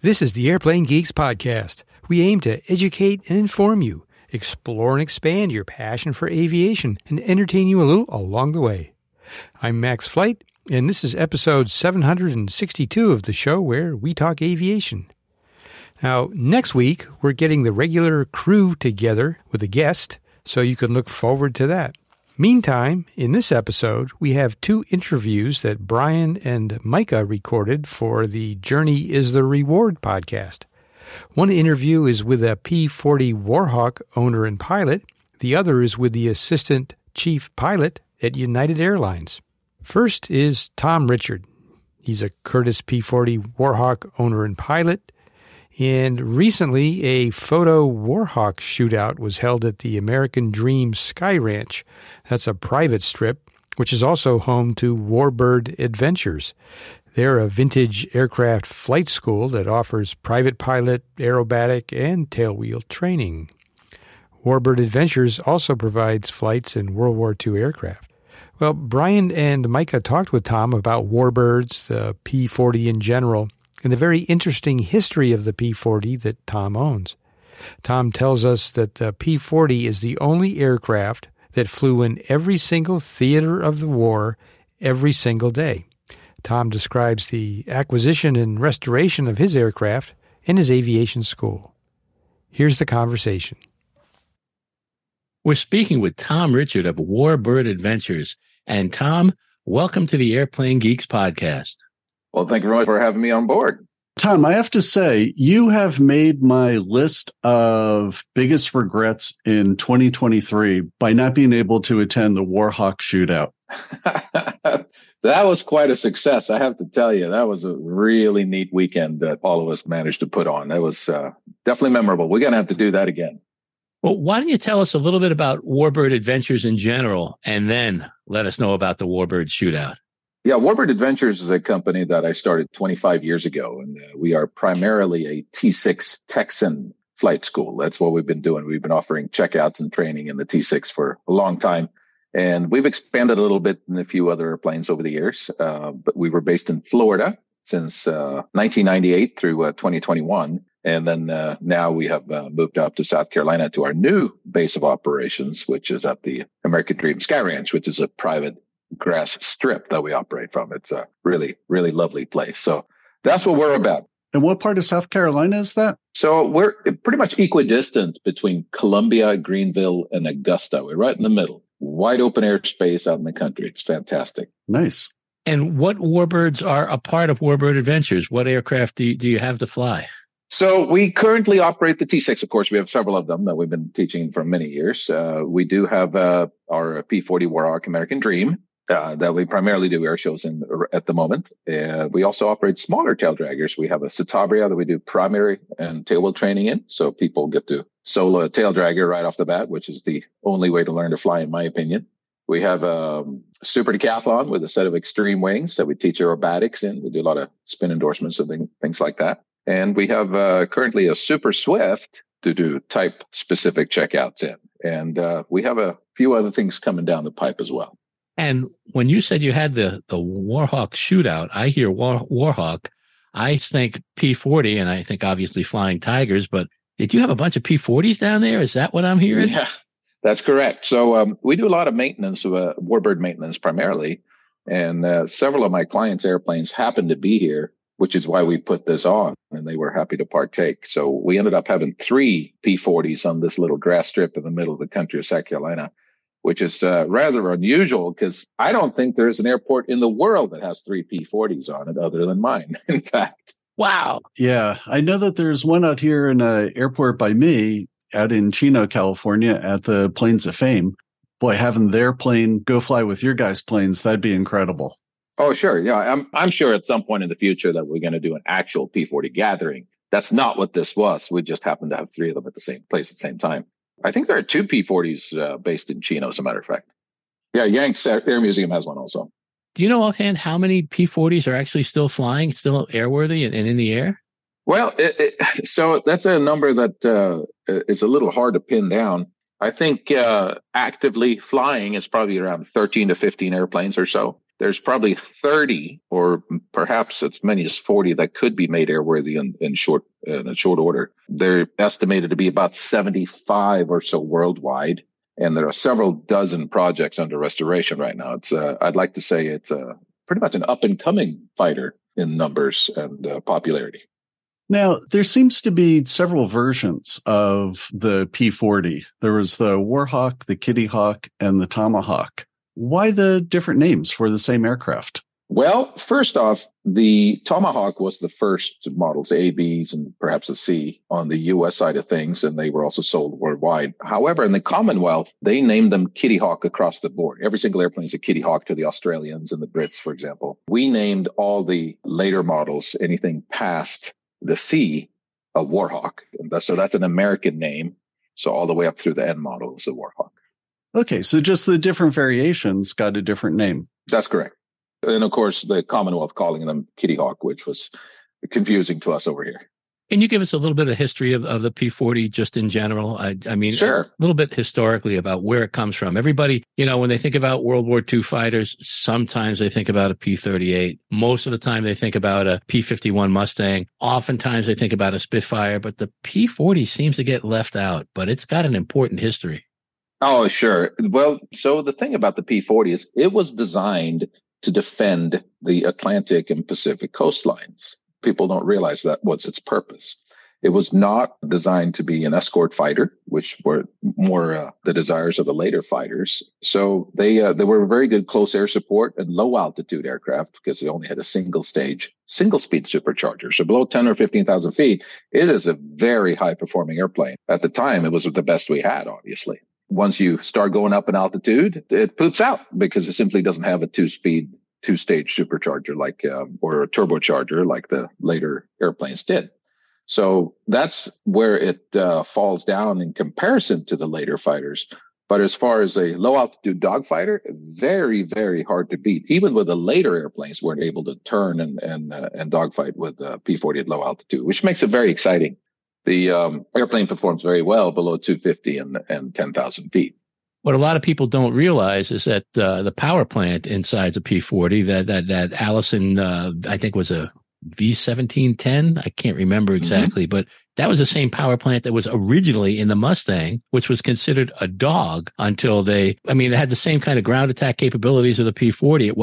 This is the Airplane Geeks Podcast. We aim to educate and inform you, explore and expand your passion for aviation, and entertain you a little along the way. I'm Max Flight, and this is episode 762 of the show where we talk aviation. Now, next week, we're getting the regular crew together with a guest, so you can look forward to that. Meantime, in this episode, we have two interviews that Brian and Micah recorded for the Journey is the Reward podcast. One interview is with a P-40 Warhawk owner and pilot. The other is with the assistant chief pilot at United Airlines. First is Tom Richard. He's a Curtiss P-40 Warhawk owner and pilot. And recently, a photo Warhawk shootout was held at the American Dream Sky Ranch. That's a private strip, which is also home to Warbird Adventures. They're a vintage aircraft flight school that offers private pilot, aerobatic, and tailwheel training. Warbird Adventures also provides flights in World War II aircraft. Well, Brian and Micah talked with Tom about Warbirds, the P-40 in general, and the very interesting history of the P-40 that Tom owns. Tom tells us that the P-40 is the only aircraft that flew in every single theater of the war every single day. Tom describes the acquisition and restoration of his aircraft and his aviation school. Here's the conversation. We're speaking with Tom Richard of Warbird Adventures. And Tom, welcome to the Airplane Geeks Podcast. Well, thank you very much for having me on board. Tom, I have to say, you have made my list of biggest regrets in 2023 by not being able to attend the Warhawk shootout. That was quite a success, I have to tell you. That was a really neat weekend that all of us managed to put on. That was definitely memorable. We're going to have to do that again. Well, why don't you tell us a little bit about Warbird Adventures in general, and then let us know about the Warbird shootout. Yeah, Warbird Adventures is a company that I started 25 years ago, and we are primarily a T-6 Texan flight school. That's what we've been doing. We've been offering checkouts and training in the T-6 for a long time, and we've expanded a little bit in a few other airplanes over the years, but we were based in Florida since 1998 through 2021, and then now we have moved up to South Carolina to our new base of operations, which is at the American Dream Sky Ranch, which is a private grass strip that we operate from. It's a really, really lovely place. So that's what we're about. And what part of South Carolina is that? So we're pretty much equidistant between Columbia, Greenville, and Augusta. We're right in the middle. Wide open airspace out in the country. It's fantastic. Nice. And what Warbirds are a part of Warbird Adventures? What aircraft do you have to fly? So we currently operate the T-6. Of course, we have several of them that we've been teaching for many years. We do have our P-40 Warhawk American Dream. That we primarily do air shows in at the moment. We also operate smaller tail draggers. We have a Citabria that we do primary and tailwheel training in. So people get to solo a tail dragger right off the bat, which is the only way to learn to fly, in my opinion. We have a Super Decathlon with a set of extreme wings that we teach aerobatics in. We do a lot of spin endorsements and things like that. And we have currently a Super Swift to do type specific checkouts in. And we have a few other things coming down the pipe as well. And when you said you had the Warhawk shootout, I hear Warhawk, I think P-40, and I think obviously Flying Tigers, but did you have a bunch of P-40s down there? Is that what I'm hearing? Yeah, that's correct. So we do a lot of maintenance, Warbird maintenance primarily, and several of my clients' airplanes happened to be here, which is why we put this on, and they were happy to partake. So we ended up having three P-40s on this little grass strip in the middle of the country of South Carolina, which is rather unusual because I don't think there's an airport in the world that has three P-40s on it other than mine, in fact. Wow. Yeah. I know that there's one out here in an airport by me out in Chino, California at the Plains of Fame. Boy, having their plane go fly with your guys' planes, that'd be incredible. Oh, sure. Yeah. I'm sure at some point in the future that we're going to do an actual P-40 gathering. That's not what this was. We just happened to have three of them at the same place at the same time. I think there are two P-40s based in Chino, as a matter of fact. Yeah, Yanks Air Museum has one also. Do you know offhand how many P-40s are actually still flying, still airworthy and in the air? Well, so that's a number that is a little hard to pin down. I think actively flying is probably around 13 to 15 airplanes or so. there's probably 30 or perhaps as many as 40 that could be made airworthy in short order. They're estimated to be about 75 or so worldwide. And there are several dozen projects under restoration right now. It's I'd like to say it's pretty much an up and coming fighter in numbers and popularity. Now, there seems to be several versions of the P-40. There was the Warhawk, the Kitty Hawk, and the Tomahawk. Why the different names for the same aircraft? Well, first off, the Tomahawk was the first models, A, Bs, and perhaps a C on the U.S. side of things, and they were also sold worldwide. However, in the Commonwealth, they named them Kitty Hawk across the board. Every single airplane is a Kitty Hawk to the Australians and the Brits, for example. We named all the later models, anything past the C, a Warhawk. So that's an American name. So all the way up through the N model is a Warhawk. Okay, so just the different variations got a different name. That's correct. And of course, the Commonwealth calling them Kitty Hawk, which was confusing to us over here. Can you give us a little bit of history of the P-40 just in general? I mean, sure. A little bit historically about where it comes from. Everybody, you know, when they think about World War II fighters, sometimes they think about a P-38. Most of the time they think about a P-51 Mustang. Oftentimes they think about a Spitfire, but the P-40 seems to get left out, but it's got an important history. Oh, sure. Well, so the thing about the P-40 is it was designed to defend the Atlantic and Pacific coastlines. People don't realize that was its purpose. It was not designed to be an escort fighter, which were more the desires of the later fighters. So they were very good close air support and low altitude aircraft because they only had a single stage, single speed supercharger. So below 10 or 15,000 feet, it is a very high performing airplane. At the time, it was the best we had, obviously. Once you start going up in altitude, it poops out because it simply doesn't have a two-stage supercharger or a turbocharger like the later airplanes did. So that's where it falls down in comparison to the later fighters. But as far as a low-altitude dogfighter, very, very hard to beat. Even with the later airplanes, weren't able to turn and dogfight with P-40 at low altitude, which makes it very exciting. The airplane performs very well below 250 and 10,000 feet. What a lot of people don't realize is that the power plant inside the P-40, that Allison, I think was a V-1710. I can't remember exactly, but that was the same power plant that was originally in the Mustang, which was considered a dog until it had the same kind of ground attack capabilities of the P-40. It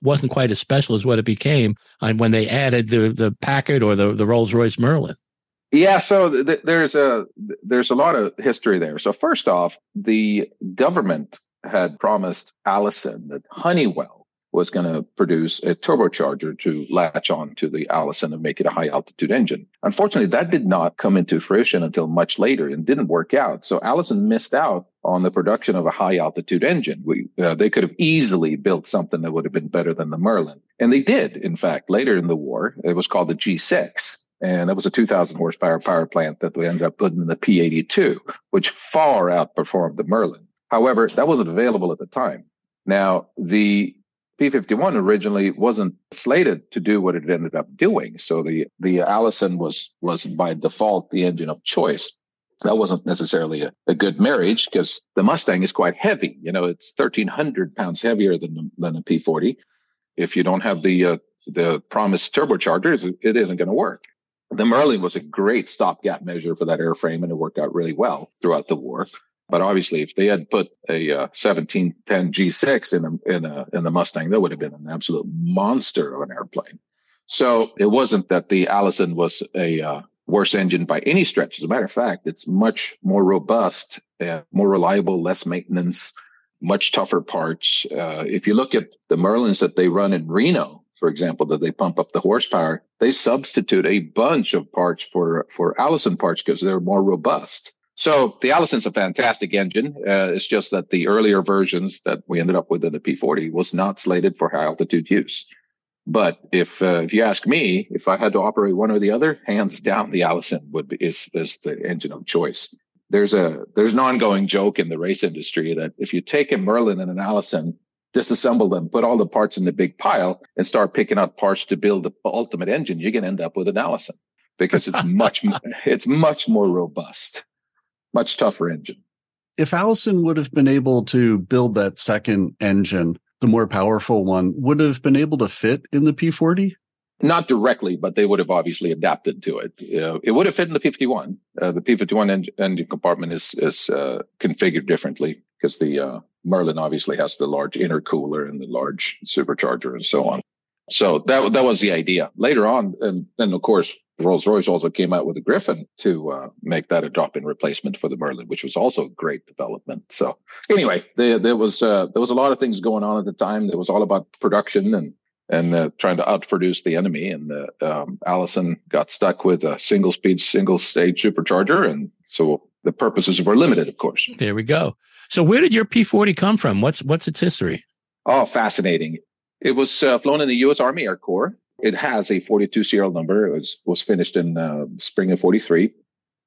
wasn't quite as special as what it became when they added the Packard or the Rolls-Royce Merlin. Yeah, so there's a lot of history there. So first off, the government had promised Allison that Honeywell was going to produce a turbocharger to latch on to the Allison and make it a high-altitude engine. Unfortunately, that did not come into fruition until much later and didn't work out. So Allison missed out on the production of a high-altitude engine. They could have easily built something that would have been better than the Merlin. And they did, in fact, later in the war. It was called the G6. And that was a 2,000 horsepower power plant that we ended up putting in the P-82, which far outperformed the Merlin. However, that wasn't available at the time. Now, the P-51 originally wasn't slated to do what it ended up doing. So the Allison was by default the engine of choice. That wasn't necessarily a good marriage because the Mustang is quite heavy. You know, it's 1,300 pounds heavier than a P-40. If you don't have the promised turbocharger, it isn't going to work. The Merlin was a great stopgap measure for that airframe, and it worked out really well throughout the war. But obviously, if they had put a 1710 G6 in the Mustang, that would have been an absolute monster of an airplane. So it wasn't that the Allison was a worse engine by any stretch. As a matter of fact, it's much more robust, and more reliable, less maintenance, much tougher parts. If you look at the Merlins that they run in Reno, for example, that they pump up the horsepower, they substitute a bunch of parts for Allison parts because they're more robust. So the Allison's a fantastic engine. It's just that the earlier versions that we ended up with in the P-40 was not slated for high-altitude use. But if you ask me, if I had to operate one or the other, hands down, the Allison is the engine of choice. There's an ongoing joke in the race industry that if you take a Merlin and an Allison, disassemble them, put all the parts in the big pile, and start picking up parts to build the ultimate engine, you're going to end up with an Allison because it's much more robust, much tougher engine. If Allison would have been able to build that second engine, the more powerful one, would have been able to fit in the P40? Not directly, but they would have obviously adapted to it. It would have fit in the P51. The P51 engine compartment is configured differently because the Merlin obviously has the large intercooler and the large supercharger and so on. So that was the idea. Later on, and then of course, Rolls-Royce also came out with a Griffin to make that a drop-in replacement for the Merlin, which was also a great development. So anyway, there was a lot of things going on at the time. It was all about production and trying to outproduce the enemy. And Allison got stuck with a single-speed, single-stage supercharger, and so the purposes were limited, of course. There we go. So where did your P40 come from? What's its history? Oh, fascinating. It was flown in the U.S. Army Air Corps. It has a 42 serial number. It was finished in spring of 43. It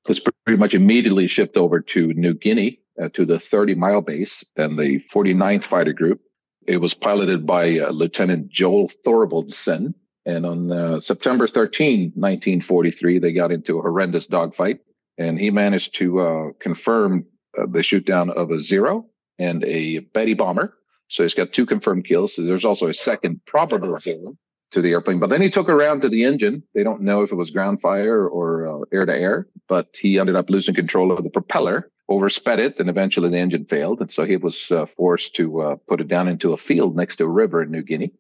was pretty much immediately shipped over to New Guinea to the 30-mile base and the 49th Fighter Group. It was piloted by Lieutenant Joel Thorvaldsen. And on September 13, 1943, they got into a horrendous dogfight. And he managed to confirm the shootdown of a Zero and a Betty bomber. So he's got two confirmed kills. So there's also a second probable zero to the airplane. But then he took a round to the engine. They don't know if it was ground fire or air-to-air, but he ended up losing control of the propeller, oversped it, and eventually the engine failed. And so he was forced to put it down into a field next to a river in New Guinea.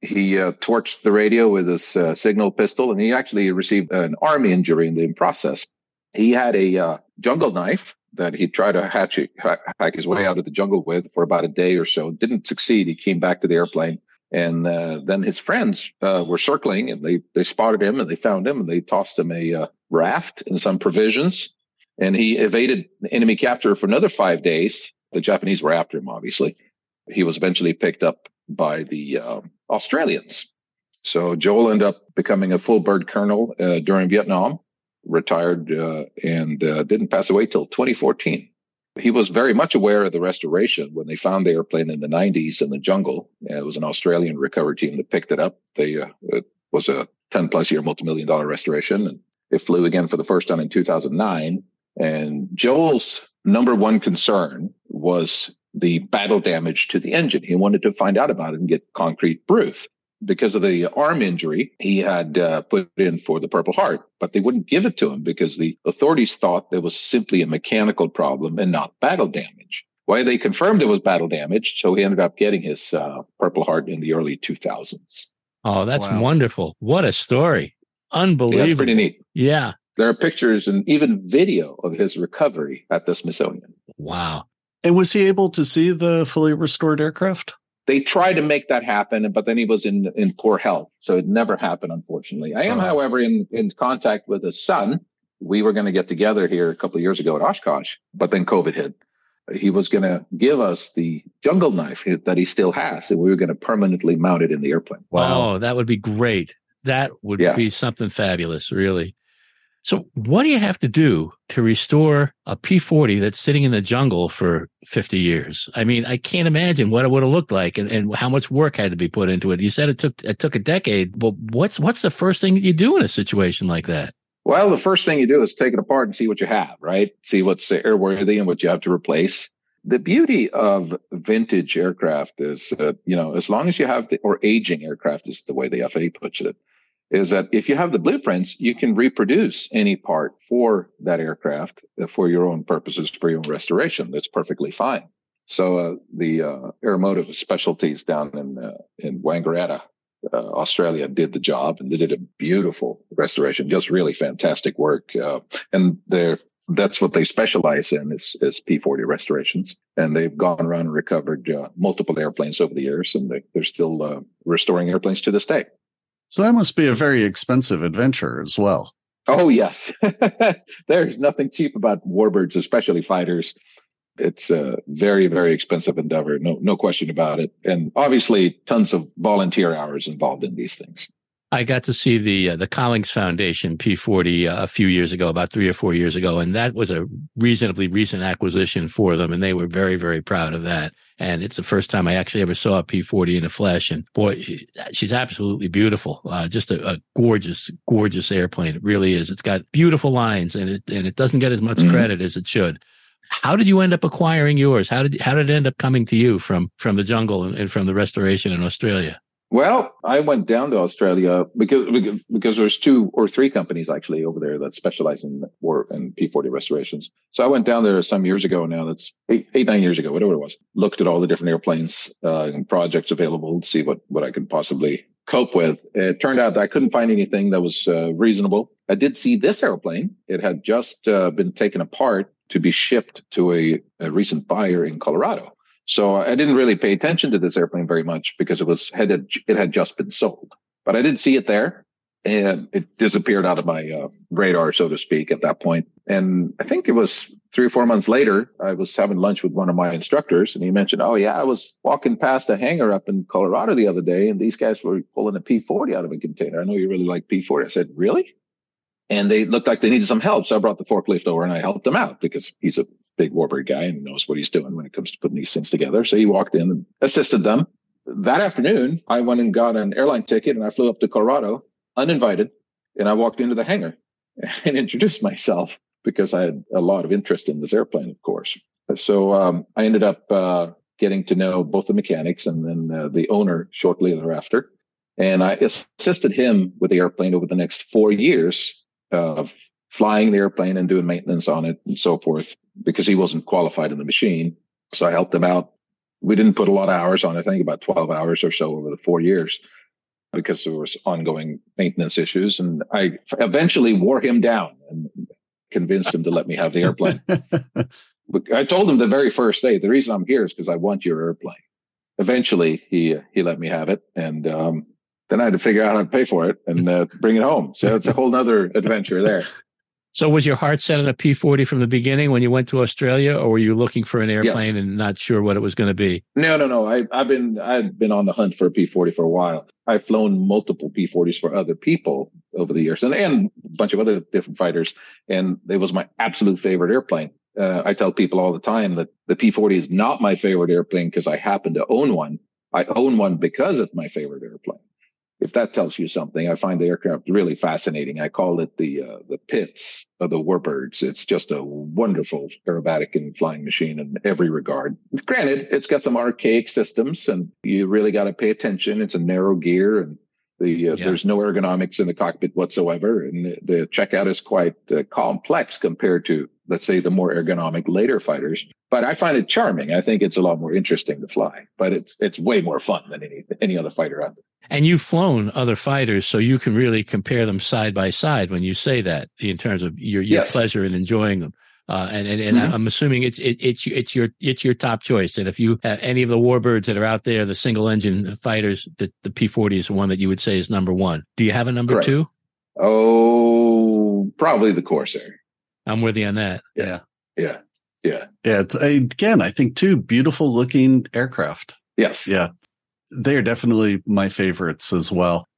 He torched the radio with his signal pistol, and he actually received an army injury in the process. He had a jungle knife that he tried to hack his way out of the jungle with for about a day or so. Didn't succeed. He came back to the airplane. And then his friends were circling, and they spotted him, and they found him, and they tossed him a raft and some provisions. And he evaded enemy capture for another 5 days. The Japanese were after him, obviously. He was eventually picked up by the Australians. So Joel ended up becoming a full bird colonel during Vietnam. Retired and didn't pass away till 2014. He was very much aware of the restoration when they found the airplane in the 90s in the jungle. It was an Australian recovery team that picked it up. It was a 10-plus-year multi-million-dollar restoration, and it flew again for the first time in 2009. And Joel's number one concern was the battle damage to the engine. He wanted to find out about it and get concrete proof. Because of the arm injury, he had put in for the Purple Heart, but they wouldn't give it to him because the authorities thought there was simply a mechanical problem and not battle damage. Well, they confirmed it was battle damage, so he ended up getting his Purple Heart in the early 2000s. Oh, that's wonderful. What a story. Unbelievable. Yeah, that's pretty neat. Yeah. There are pictures and even video of his recovery at the Smithsonian. Wow. And was he able to see the fully restored aircraft? They tried to make that happen, but then he was in poor health. So it never happened, unfortunately. I am, however, in contact with his son. We were going to get together here a couple of years ago at Oshkosh, but then COVID hit. He was going to give us the jungle knife that he still has, and we were going to permanently mount it in the airplane. Wow. Oh, that would be great. That would be something fabulous, really. So what do you have to do to restore a P-40 that's sitting in the jungle for 50 years? I mean, I can't imagine what it would have looked like and how much work had to be put into it. You said it took a decade, but what's the first thing that you do in a situation like that? Well, the first thing you do is take it apart and see what you have, right? See what's airworthy and what you have to replace. The beauty of vintage aircraft is, as long as you have aging aircraft is the way the FAA puts it. Is that if you have the blueprints, you can reproduce any part for that aircraft for your own purposes, for your own restoration. That's perfectly fine. So the Aeromotive Specialties down in Wangaratta, Australia, did the job, and they did a beautiful restoration, just really fantastic work. And that's what they specialize in is P-40 restorations. And they've gone around and recovered multiple airplanes over the years, and they're still restoring airplanes to this day. So that must be a very expensive adventure as well. Oh, yes. There's nothing cheap about warbirds, especially fighters. It's a very, very expensive endeavor. No question about it. And obviously tons of volunteer hours involved in these things. I got to see the Collings Foundation P-40 a few years ago, about 3 or 4 years ago. And that was a reasonably recent acquisition for them. And they were very, very proud of that. And it's the first time I actually ever saw a P-40 in the flesh. And boy, she's absolutely beautiful. Just a gorgeous, gorgeous airplane. It really is. It's got beautiful lines, and it doesn't get as much credit as it should. How did you end up acquiring yours? How did it end up coming to you from the jungle and from the restoration in Australia? Well, I went down to Australia because there's 2 or 3 companies actually over there that specialize in war and P40 restorations. So I went down there some years ago now. That's 8, 9 years ago, whatever it was. Looked at all the different airplanes and projects available to see what I could possibly cope with. It turned out I couldn't find anything that was reasonable. I did see this airplane. It had just been taken apart to be shipped to a recent buyer in Colorado. So I didn't really pay attention to this airplane very much because it had just been sold. But I did see it there, and it disappeared out of my radar, so to speak, at that point. And I think it was 3 or 4 months later, I was having lunch with one of my instructors, and he mentioned, oh, yeah, I was walking past a hangar up in Colorado the other day, and these guys were pulling a P40 out of a container. I know you really like P40. I said, really? And they looked like they needed some help. So I brought the forklift over and I helped him out because he's a big warbird guy and knows what he's doing when it comes to putting these things together. So he walked in and assisted them. That afternoon, I went and got an airline ticket and I flew up to Colorado uninvited. And I walked into the hangar and introduced myself because I had a lot of interest in this airplane, of course. So I ended up getting to know both the mechanics and then the owner shortly thereafter. And I assisted him with the airplane over the next 4 years. Of flying the airplane and doing maintenance on it and so forth, because he wasn't qualified in the machine. So I helped him out. We didn't put a lot of hours on it, I think about 12 hours or so over the 4 years, because there was ongoing maintenance issues. And I eventually wore him down and convinced him to let me have the airplane. I told him the very first day, the reason I'm here is because I want your airplane. Eventually he let me have it. And, then I had to figure out how to pay for it and bring it home. So it's a whole nother adventure there. So was your heart set on a P40 from the beginning when you went to Australia, or were you looking for an airplane and not sure what it was going to be? No. I've been on the hunt for a P40 for a while. I've flown multiple P40s for other people over the years and a bunch of other different fighters. And it was my absolute favorite airplane. I tell people all the time that the P40 is not my favorite airplane because I happen to own one. I own one because it's my favorite airplane. If that tells you something, I find the aircraft really fascinating. I call it the pits of the warbirds. It's just a wonderful aerobatic and flying machine in every regard. Granted, it's got some archaic systems, and you really got to pay attention. It's a narrow gear, and there's no ergonomics in the cockpit whatsoever. And the checkout is quite complex compared to, let's say, the more ergonomic later fighters. But I find it charming. I think it's a lot more interesting to fly, but it's way more fun than any other fighter out there. And you've flown other fighters, so you can really compare them side by side when you say that in terms of your pleasure in enjoying them. And mm-hmm. I'm assuming it's your top choice. That if you have any of the warbirds that are out there, the single engine fighters, that the P40 is the one that you would say is number one. Do you have a number two? Oh, probably the Corsair. I'm with you on that. Yeah. Again, I think 2 beautiful looking aircraft. Yes. Yeah. They are definitely my favorites as well.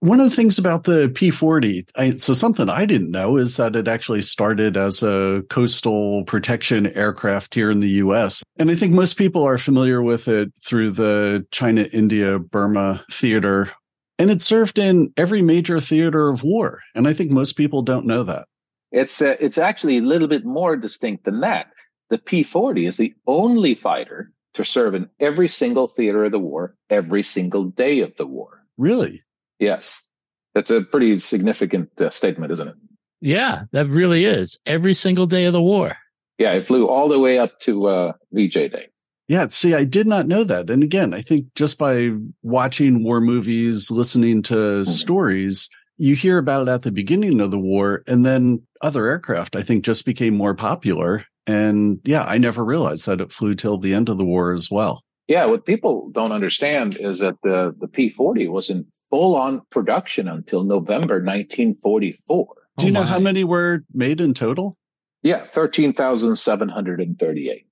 One of the things about the P40, so something I didn't know is that it actually started as a coastal protection aircraft here in the U.S. And I think most people are familiar with it through the China, India, Burma theater. And it served in every major theater of war. And I think most people don't know that. It's actually a little bit more distinct than that. The P40 is the only fighter to serve in every single theater of the war, every single day of the war. Really? Yes. That's a pretty significant statement, isn't it? Yeah, that really is. Every single day of the war. Yeah, it flew all the way up to VJ Day. Yeah, see, I did not know that. And again, I think just by watching war movies, listening to stories, you hear about it at the beginning of the war, and then other aircraft, I think, just became more popular. And yeah, I never realized that it flew till the end of the war as well. Yeah, what people don't understand is that the P-40 was in full-on production until November 1944. Do you know how many were made in total? Yeah, 13,738.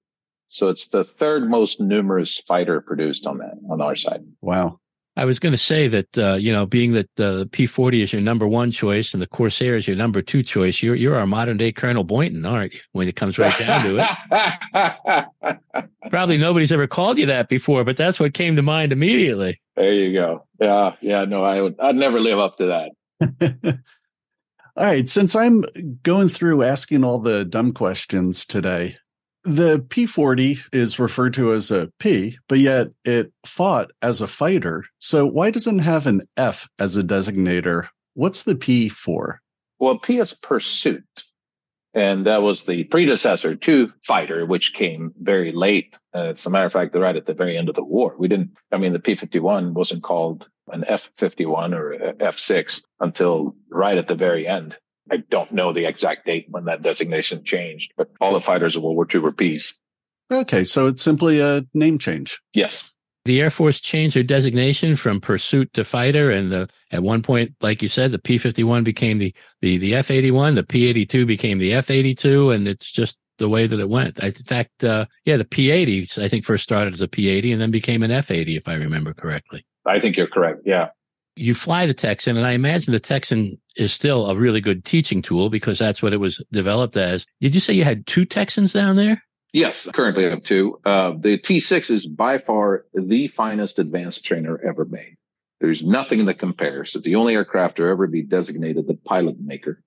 So it's the 3rd most numerous fighter produced on our side. Wow. I was going to say that, being that the P-40 is your number one choice and the Corsair is your number 2 choice, you're our modern-day Colonel Boynton, aren't you, when it comes right down to it? Probably nobody's ever called you that before, but that's what came to mind immediately. There you go. Yeah, no, I'd never live up to that. All right, since I'm going through asking all the dumb questions today, The P-40 is referred to as a P, but yet it fought as a fighter. So why doesn't it have an F as a designator? What's the P for? Well, P is pursuit. And that was the predecessor to fighter, which came very late. As a matter of fact, right at the very end of the war. The P-51 wasn't called an F-51 or F-6 until right at the very end. I don't know the exact date when that designation changed, but all the fighters of World War II were Ps. Okay, so it's simply a name change. Yes. The Air Force changed their designation from pursuit to fighter, and at one point, like you said, the P-51 became the F-81, the P-82 became the F-82, and it's just the way that it went. In fact, the P-80, I think, first started as a P-80 and then became an F-80, if I remember correctly. I think you're correct, yeah. You fly the Texan, and I imagine the Texan is still a really good teaching tool because that's what it was developed as. Did you say you had 2 Texans down there? Yes, currently I have 2. The T6 is by far the finest advanced trainer ever made. There's nothing that compares. It's the only aircraft to ever be designated the pilot maker.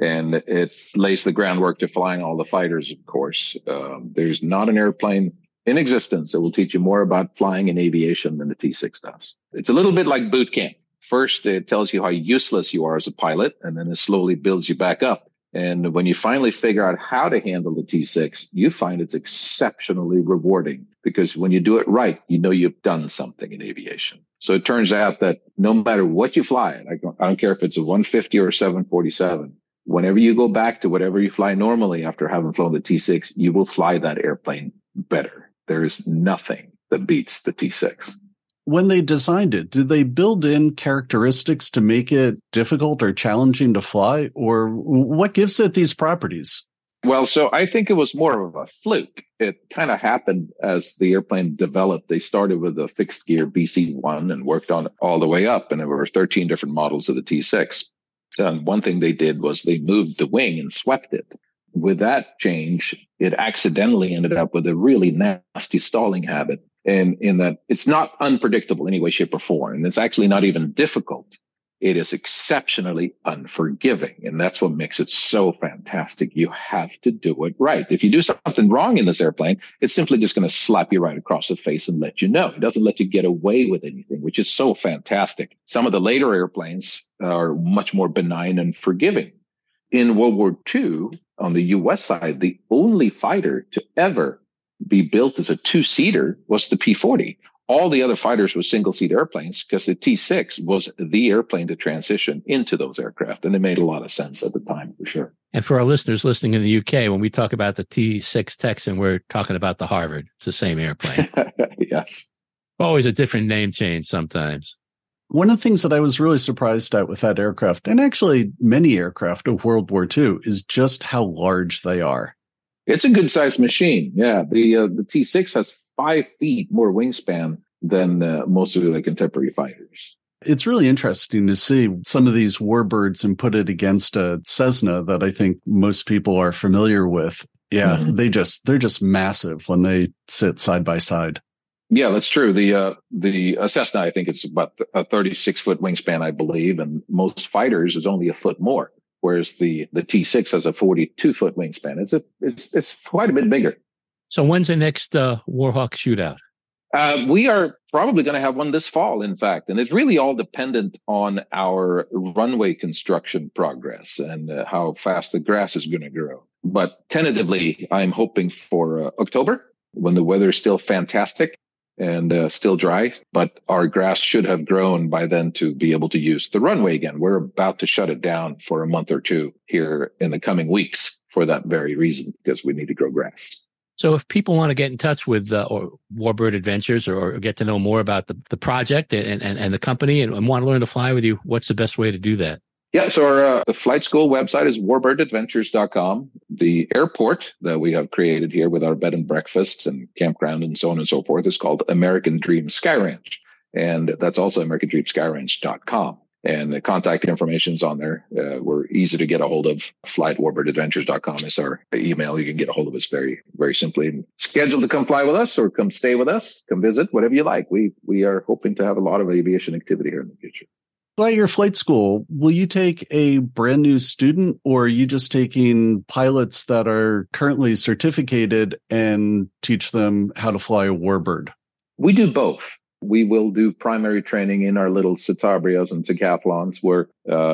And it lays the groundwork to flying all the fighters, of course. There's not an airplane in existence that will teach you more about flying and aviation than the T6 does. It's a little bit like boot camp. First, it tells you how useless you are as a pilot, and then it slowly builds you back up. And when you finally figure out how to handle the T6, you find it's exceptionally rewarding because when you do it right, you know you've done something in aviation. So it turns out that no matter what you fly, I don't care if it's a 150 or a 747, whenever you go back to whatever you fly normally after having flown the T6, you will fly that airplane better. There is nothing that beats the T6. When they designed it, did they build in characteristics to make it difficult or challenging to fly? Or what gives it these properties? Well, so I think it was more of a fluke. It kind of happened as the airplane developed. They started with a fixed gear BC-1 and worked on it all the way up. And there were 13 different models of the T-6. And one thing they did was they moved the wing and swept it. With that change, it accidentally ended up with a really nasty stalling habit. And in that it's not unpredictable in any way, shape, or form. And it's actually not even difficult. It is exceptionally unforgiving. And that's what makes it so fantastic. You have to do it right. If you do something wrong in this airplane, it's simply just going to slap you right across the face and let you know. It doesn't let you get away with anything, which is so fantastic. Some of the later airplanes are much more benign and forgiving. In World War II, on the U.S. side, the only fighter to ever be built as a 2-seater was the P-40. All the other fighters were single-seat airplanes because the T-6 was the airplane to transition into those aircraft, and it made a lot of sense at the time, for sure. And for our listeners listening in the UK, when we talk about the T-6 Texan, we're talking about the Harvard. It's the same airplane. Yes. Always a different name change sometimes. One of the things that I was really surprised at with that aircraft, and actually many aircraft of World War II, is just how large they are. It's a good-sized machine, yeah. The T-6 has 5 feet more wingspan than most of the contemporary fighters. It's really interesting to see some of these warbirds and put it against a Cessna that I think most people are familiar with. Yeah, they're just massive when they sit side by side. Yeah, that's true. The Cessna, I think it's about a 36-foot wingspan, I believe, and most fighters is only a foot more. Whereas the T6 has a 42-foot wingspan. It's quite a bit bigger. So when's the next Warhawk shootout? We are probably going to have one this fall, in fact. And it's really all dependent on our runway construction progress and how fast the grass is going to grow. But tentatively, I'm hoping for October, when the weather is still fantastic and still dry, but our grass should have grown by then to be able to use the runway again. We're about to shut it down for a month or two here in the coming weeks for that very reason, because we need to grow grass. So if people want to get in touch with or Warbird Adventures or get to know more about the project and the company and want to learn to fly with you, what's the best way to do that? Yeah, so our flight school website is warbirdadventures.com. The airport that we have created here with our bed and breakfast and campground and so on and so forth is called American Dream Sky Ranch. And that's also americandreamskyranch.com. And the contact information is on there. We're easy to get a hold of. Flightwarbirdadventures.com is our email. You can get a hold of us very, very simply. And schedule to come fly with us or come stay with us, come visit, whatever you like. We are hoping to have a lot of aviation activity here in the future. By your flight school, will you take a brand new student, or are you just taking pilots that are currently certificated and teach them how to fly a warbird? We do both. We will do primary training in our little Centabrias and Decathlons where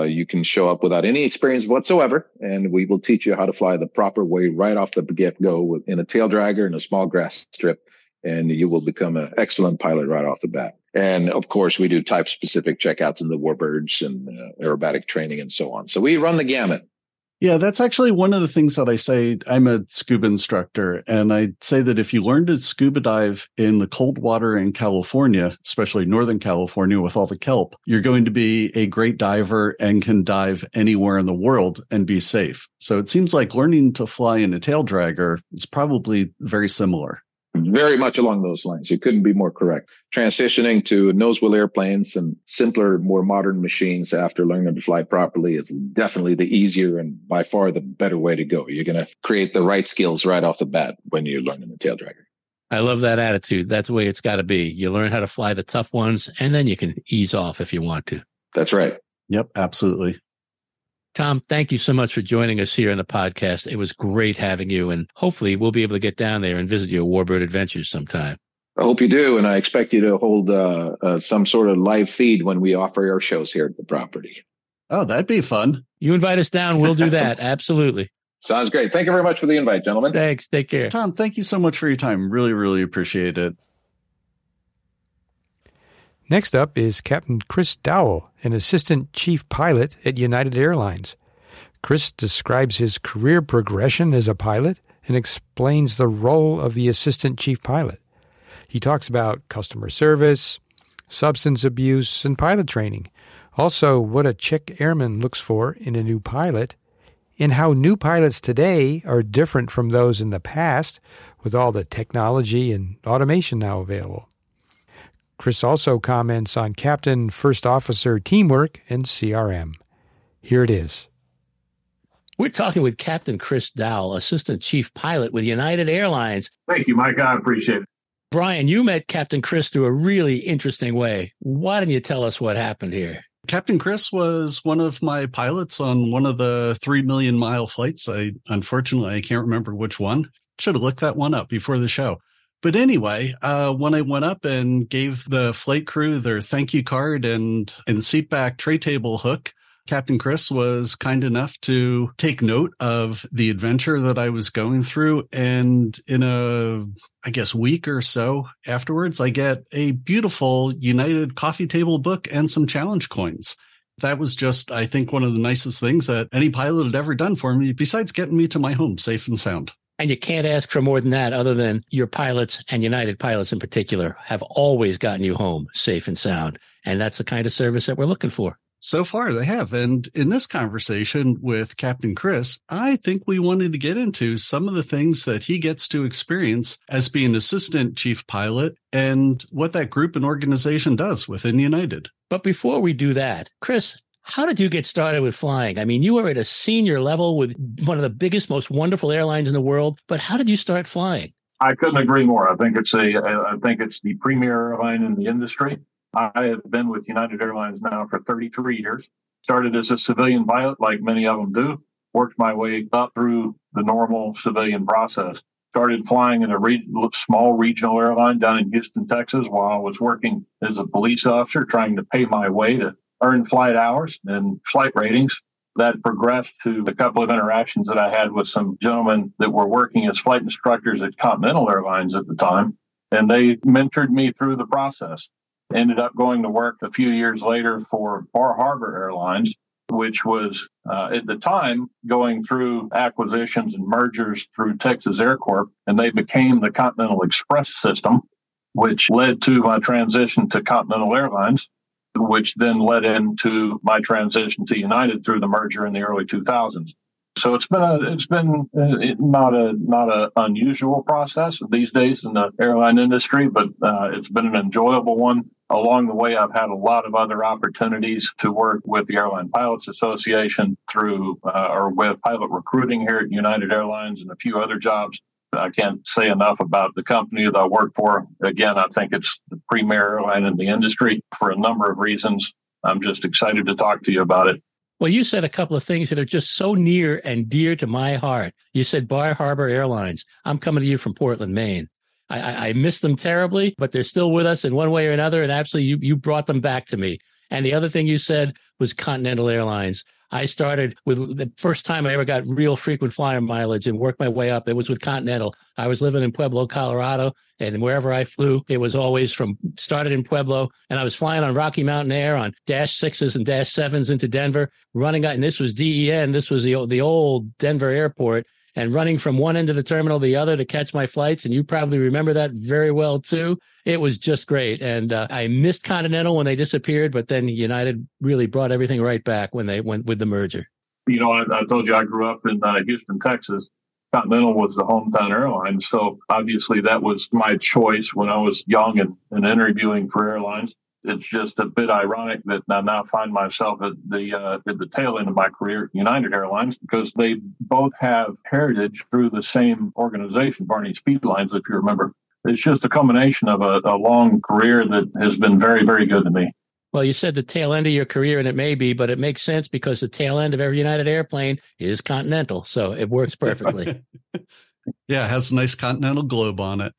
you can show up without any experience whatsoever, and we will teach you how to fly the proper way right off the get-go in a tail dragger and a small grass strip, and you will become an excellent pilot right off the bat. And, of course, we do type-specific checkouts in the warbirds and aerobatic training and so on. So we run the gamut. Yeah, that's actually one of the things that I say. I'm a scuba instructor, and I say that if you learn to scuba dive in the cold water in California, especially Northern California with all the kelp, you're going to be a great diver and can dive anywhere in the world and be safe. So it seems like learning to fly in a tail dragger is probably very similar. Very much along those lines. You couldn't be more correct. Transitioning to nose-wheel airplanes and simpler, more modern machines after learning to fly properly is definitely the easier and by far the better way to go. You're going to create the right skills right off the bat when you're learning the tail dragger. I love that attitude. That's the way it's got to be. You learn how to fly the tough ones, and then you can ease off if you want to. That's right. Yep, absolutely. Tom, thank you so much for joining us here on the podcast. It was great having you, and hopefully we'll be able to get down there and visit your Warbird Adventures sometime. I hope you do, and I expect you to hold some sort of live feed when we offer air shows here at the property. Oh, that'd be fun. You invite us down, we'll do that. Absolutely. Sounds great. Thank you very much for the invite, gentlemen. Thanks. Take care. Tom, thank you so much for your time. Really, really appreciate it. Next up is Captain Chris Dowell, an assistant chief pilot at United Airlines. Chris describes his career progression as a pilot and explains the role of the assistant chief pilot. He talks about customer service, substance abuse, and pilot training. Also, what a Czech airman looks for in a new pilot, and how new pilots today are different from those in the past with all the technology and automation now available. Chris also comments on captain, first officer teamwork, and CRM. Here it is. We're talking with Captain Chris Dowell, assistant chief pilot with United Airlines. Thank you, Mike. I appreciate it. Brian, you met Captain Chris through a really interesting way. Why don't you tell us what happened here? Captain Chris was one of my pilots on one of the 3 million mile flights. Unfortunately, I can't remember which one. Should have looked that one up before the show. But anyway, when I went up and gave the flight crew their thank you card and seatback tray table hook, Captain Chris was kind enough to take note of the adventure that I was going through. And in a week or so afterwards, I get a beautiful United coffee table book and some challenge coins. That was just, I think, one of the nicest things that any pilot had ever done for me, besides getting me to my home safe and sound. And you can't ask for more than that, other than your pilots, and United pilots in particular, have always gotten you home safe and sound. And that's the kind of service that we're looking for. So far, they have. And in this conversation with Captain Chris, I think we wanted to get into some of the things that he gets to experience as being assistant chief pilot and what that group and organization does within United. But before we do that, Chris, how did you get started with flying? I mean, you were at a senior level with one of the biggest, most wonderful airlines in the world. But how did you start flying? I couldn't agree more. I think it's the premier airline in the industry. I have been with United Airlines now for 33 years. Started as a civilian pilot, like many of them do. Worked my way up through the normal civilian process. Started flying in a small regional airline down in Houston, Texas, while I was working as a police officer, trying to pay my way to earned flight hours and flight ratings. That progressed to a couple of interactions that I had with some gentlemen that were working as flight instructors at Continental Airlines at the time, and they mentored me through the process. Ended up going to work a few years later for Bar Harbor Airlines, which was, at the time, going through acquisitions and mergers through Texas Air Corp, and they became the Continental Express system, which led to my transition to Continental Airlines, which then led into my transition to United through the merger in the early 2000s. So it's been not an unusual process these days in the airline industry, but it's been an enjoyable one. Along the way, I've had a lot of other opportunities to work with the Airline Pilots Association through or with pilot recruiting here at United Airlines and a few other jobs. I can't say enough about the company that I work for. Again, I think it's the premier airline in the industry for a number of reasons. I'm just excited to talk to you about it. Well, you said a couple of things that are just so near and dear to my heart. You said Bar Harbor Airlines. I'm coming to you from Portland, Maine. I miss them terribly, but they're still with us in one way or another. And absolutely, you brought them back to me. And the other thing you said was Continental Airlines. I started with the first time I ever got real frequent flyer mileage and worked my way up. It was with Continental. I was living in Pueblo, Colorado, and wherever I flew, it was always started in Pueblo. And I was flying on Rocky Mountain Air on -6s and -7s into Denver, running out. And this was DEN. This was the old Denver airport, and running from one end of the terminal to the other to catch my flights. And you probably remember that very well, too. It was just great. And I missed Continental when they disappeared, but then United really brought everything right back when they went with the merger. You know, I told you I grew up in Houston, Texas. Continental was the hometown airline. So obviously that was my choice when I was young and interviewing for airlines. It's just a bit ironic that I now find myself at the tail end of my career at United Airlines, because they both have heritage through the same organization, Barney Speed Lines, if you remember. It's just a combination of a long career that has been very, very good to me. Well, you said the tail end of your career, and it may be, but it makes sense because the tail end of every United airplane is Continental. So it works perfectly. Yeah, it has a nice Continental globe on it.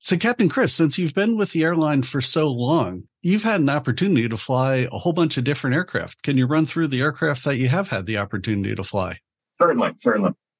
So, Captain Chris, since you've been with the airline for so long, you've had an opportunity to fly a whole bunch of different aircraft. Can you run through the aircraft that you have had the opportunity to fly? Certainly.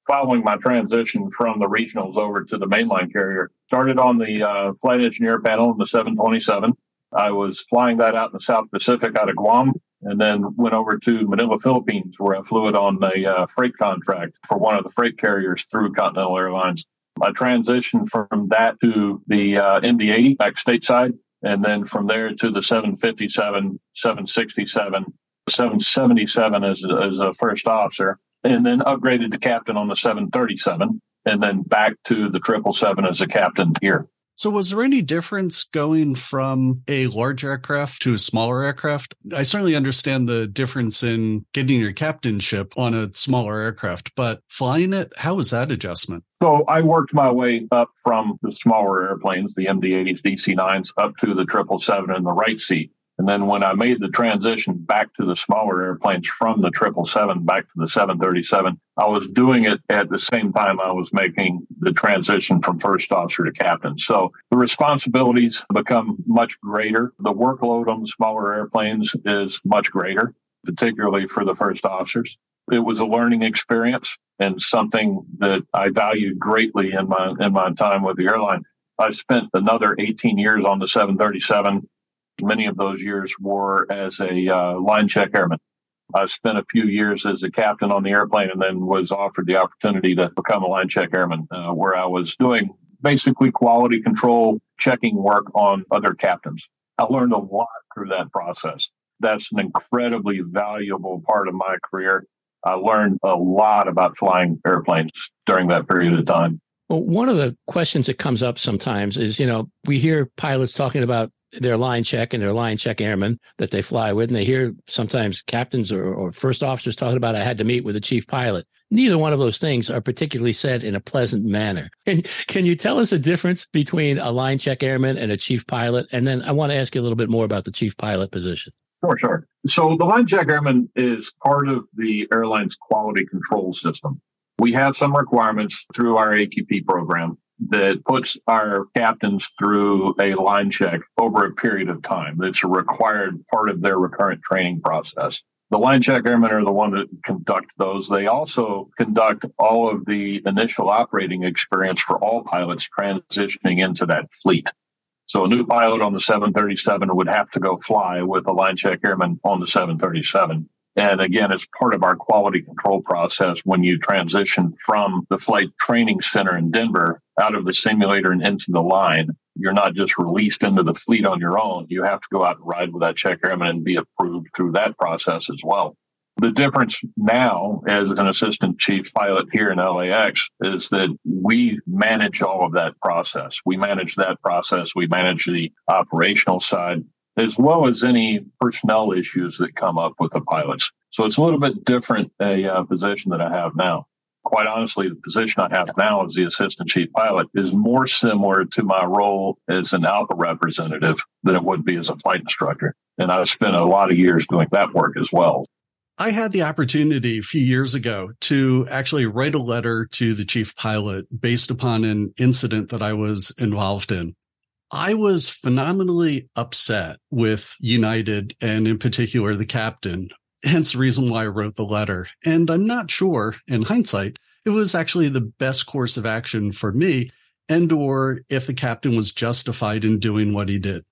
Following my transition from the regionals over to the mainline carrier, started on the flight engineer panel in the 727. I was flying that out in the South Pacific out of Guam, and then went over to Manila, Philippines, where I flew it on a freight contract for one of the freight carriers through Continental Airlines. I transitioned from that to the MD-80 back stateside, and then from there to the 757, 767, 777 as a first officer, and then upgraded to captain on the 737, and then back to the 777 as a captain here. So was there any difference going from a large aircraft to a smaller aircraft? I certainly understand the difference in getting your captainship on a smaller aircraft, but flying it, how was that adjustment? So I worked my way up from the smaller airplanes, the MD-80s, DC-9s, up to the 777 in the right seat. And then when I made the transition back to the smaller airplanes from the 777 back to the 737, I was doing it at the same time I was making the transition from first officer to captain. So the responsibilities become much greater. The workload on the smaller airplanes is much greater, particularly for the first officers. It was a learning experience and something that I valued greatly in my time with the airline. I spent another 18 years on the 737. Many of those years were as a line check airman. I spent a few years as a captain on the airplane and then was offered the opportunity to become a line check airman, where I was doing basically quality control, checking work on other captains. I learned a lot through that process. That's an incredibly valuable part of my career. I learned a lot about flying airplanes during that period of time. Well, one of the questions that comes up sometimes is, we hear pilots talking about their line check and their line check airmen that they fly with. And they hear sometimes captains or first officers talking about, I had to meet with a chief pilot. Neither one of those things are particularly said in a pleasant manner. And can you tell us the difference between a line check airman and a chief pilot? And then I want to ask you a little bit more about the chief pilot position. Sure. So the line check airman is part of the airline's quality control system. We have some requirements through our AQP program that puts our captains through a line check over a period of time. That's a required part of their recurrent training process. The line check airmen are the one that conduct those. They also conduct all of the initial operating experience for all pilots transitioning into that fleet. So a new pilot on the 737 would have to go fly with a line check airman on the 737. And again, it's part of our quality control process when you transition from the flight training center in Denver out of the simulator and into the line. You're not just released into the fleet on your own. You have to go out and ride with that check airman and be approved through that process as well. The difference now as an assistant chief pilot here in LAX is that we manage all of that process. We manage that process. We manage the operational side, as well as any personnel issues that come up with the pilots. So it's a little bit different a position that I have now. quite honestly, the position I have now as the assistant chief pilot is more similar to my role as an ALPA representative than it would be as a flight instructor. And I've spent a lot of years doing that work as well. I had the opportunity a few years ago to actually write a letter to the chief pilot based upon an incident that I was involved in. I was phenomenally upset with United and in particular the captain, hence the reason why I wrote the letter. And I'm not sure, in hindsight, it was actually the best course of action for me and or if the captain was justified in doing what he did.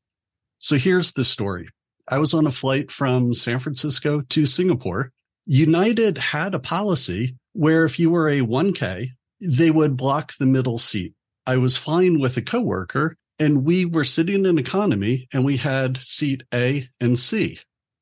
So here's the story. I was on a flight from San Francisco to Singapore. United had a policy where if you were a 1K, they would block the middle seat. I was flying with a coworker, and we were sitting in economy, and we had seat A and C.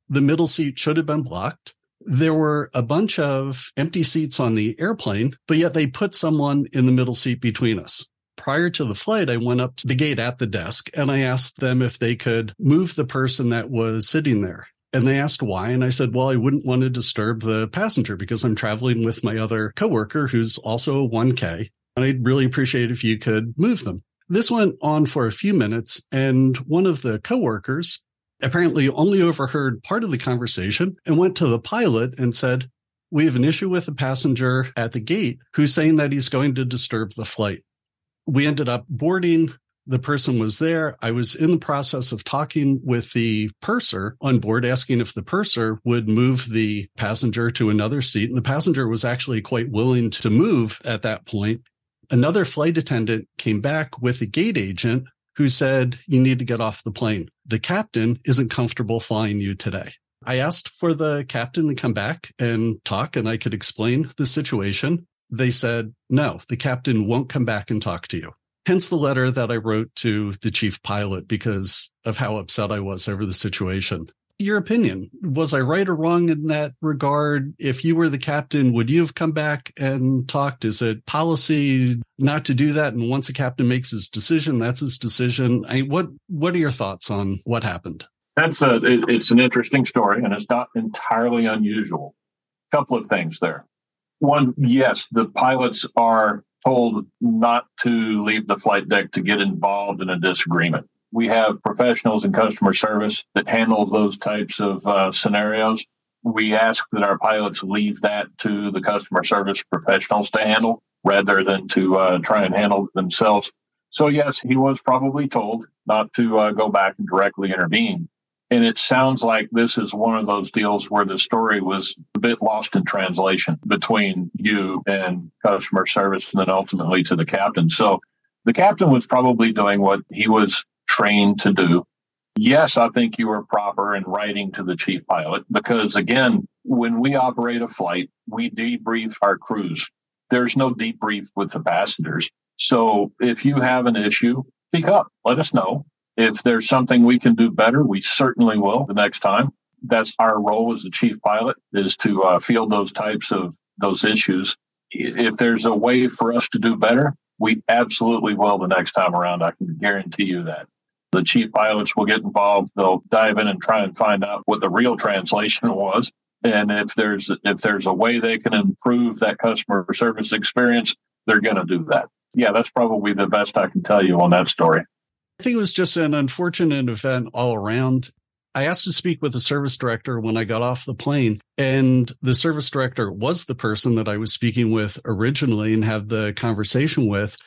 The middle seat should have been blocked. There were a bunch of empty seats on the airplane, but yet they put someone in the middle seat between us. Prior to the flight, I went up to the gate at the desk and I asked them if they could move the person that was sitting there. And they asked why. And I said, well, I wouldn't want to disturb the passenger because I'm traveling with my other coworker who's also a 1K. And I'd really appreciate if you could move them. This went on for a few minutes. And one of the coworkers apparently only overheard part of the conversation and went to the pilot and said, we have an issue with a passenger at the gate who's saying that he's going to disturb the flight. We ended up boarding. The person was there. I was in the process of talking with the purser on board, asking if the purser would move the passenger to another seat. And the passenger was actually quite willing to move at that point. Another flight attendant came back with a gate agent who said, you need to get off the plane. The captain isn't comfortable flying you today. I asked for the captain to come back and talk, and I could explain the situation. They said, no, the captain won't come back and talk to you. Hence the letter that I wrote to the chief pilot because of how upset I was over the situation. Your opinion, was I right or wrong in that regard? If you were the captain, would you have come back and talked? Is it policy not to do that? And once a captain makes his decision, that's his decision. What are your thoughts on what happened? It's an interesting story, and it's not entirely unusual. A couple of things there. One, yes, the pilots are told not to leave the flight deck to get involved in a disagreement. We have professionals in customer service that handle those types of scenarios. We ask that our pilots leave that to the customer service professionals to handle rather than to try and handle it themselves. So, yes, he was probably told not to go back and directly intervene. And it sounds like this is one of those deals where the story was a bit lost in translation between you and customer service and then ultimately to the captain. So the captain was probably doing what he was trained to do. Yes, I think you were proper in writing to the chief pilot because, again, when we operate a flight, we debrief our crews. There's no debrief with the passengers. So if you have an issue, speak up. Let us know. If there's something we can do better, we certainly will the next time. That's our role as the chief pilot, is to field those types of those issues. If there's a way for us to do better, we absolutely will the next time around. I can guarantee you that. The chief pilots will get involved. They'll dive in and try and find out what the real translation was. And if there's a way they can improve that customer service experience, they're going to do that. Yeah, that's probably the best I can tell you on that story. I think it was just an unfortunate event all around. I asked to speak with the service director when I got off the plane, and the service director was the person that I was speaking with originally and had the conversation with.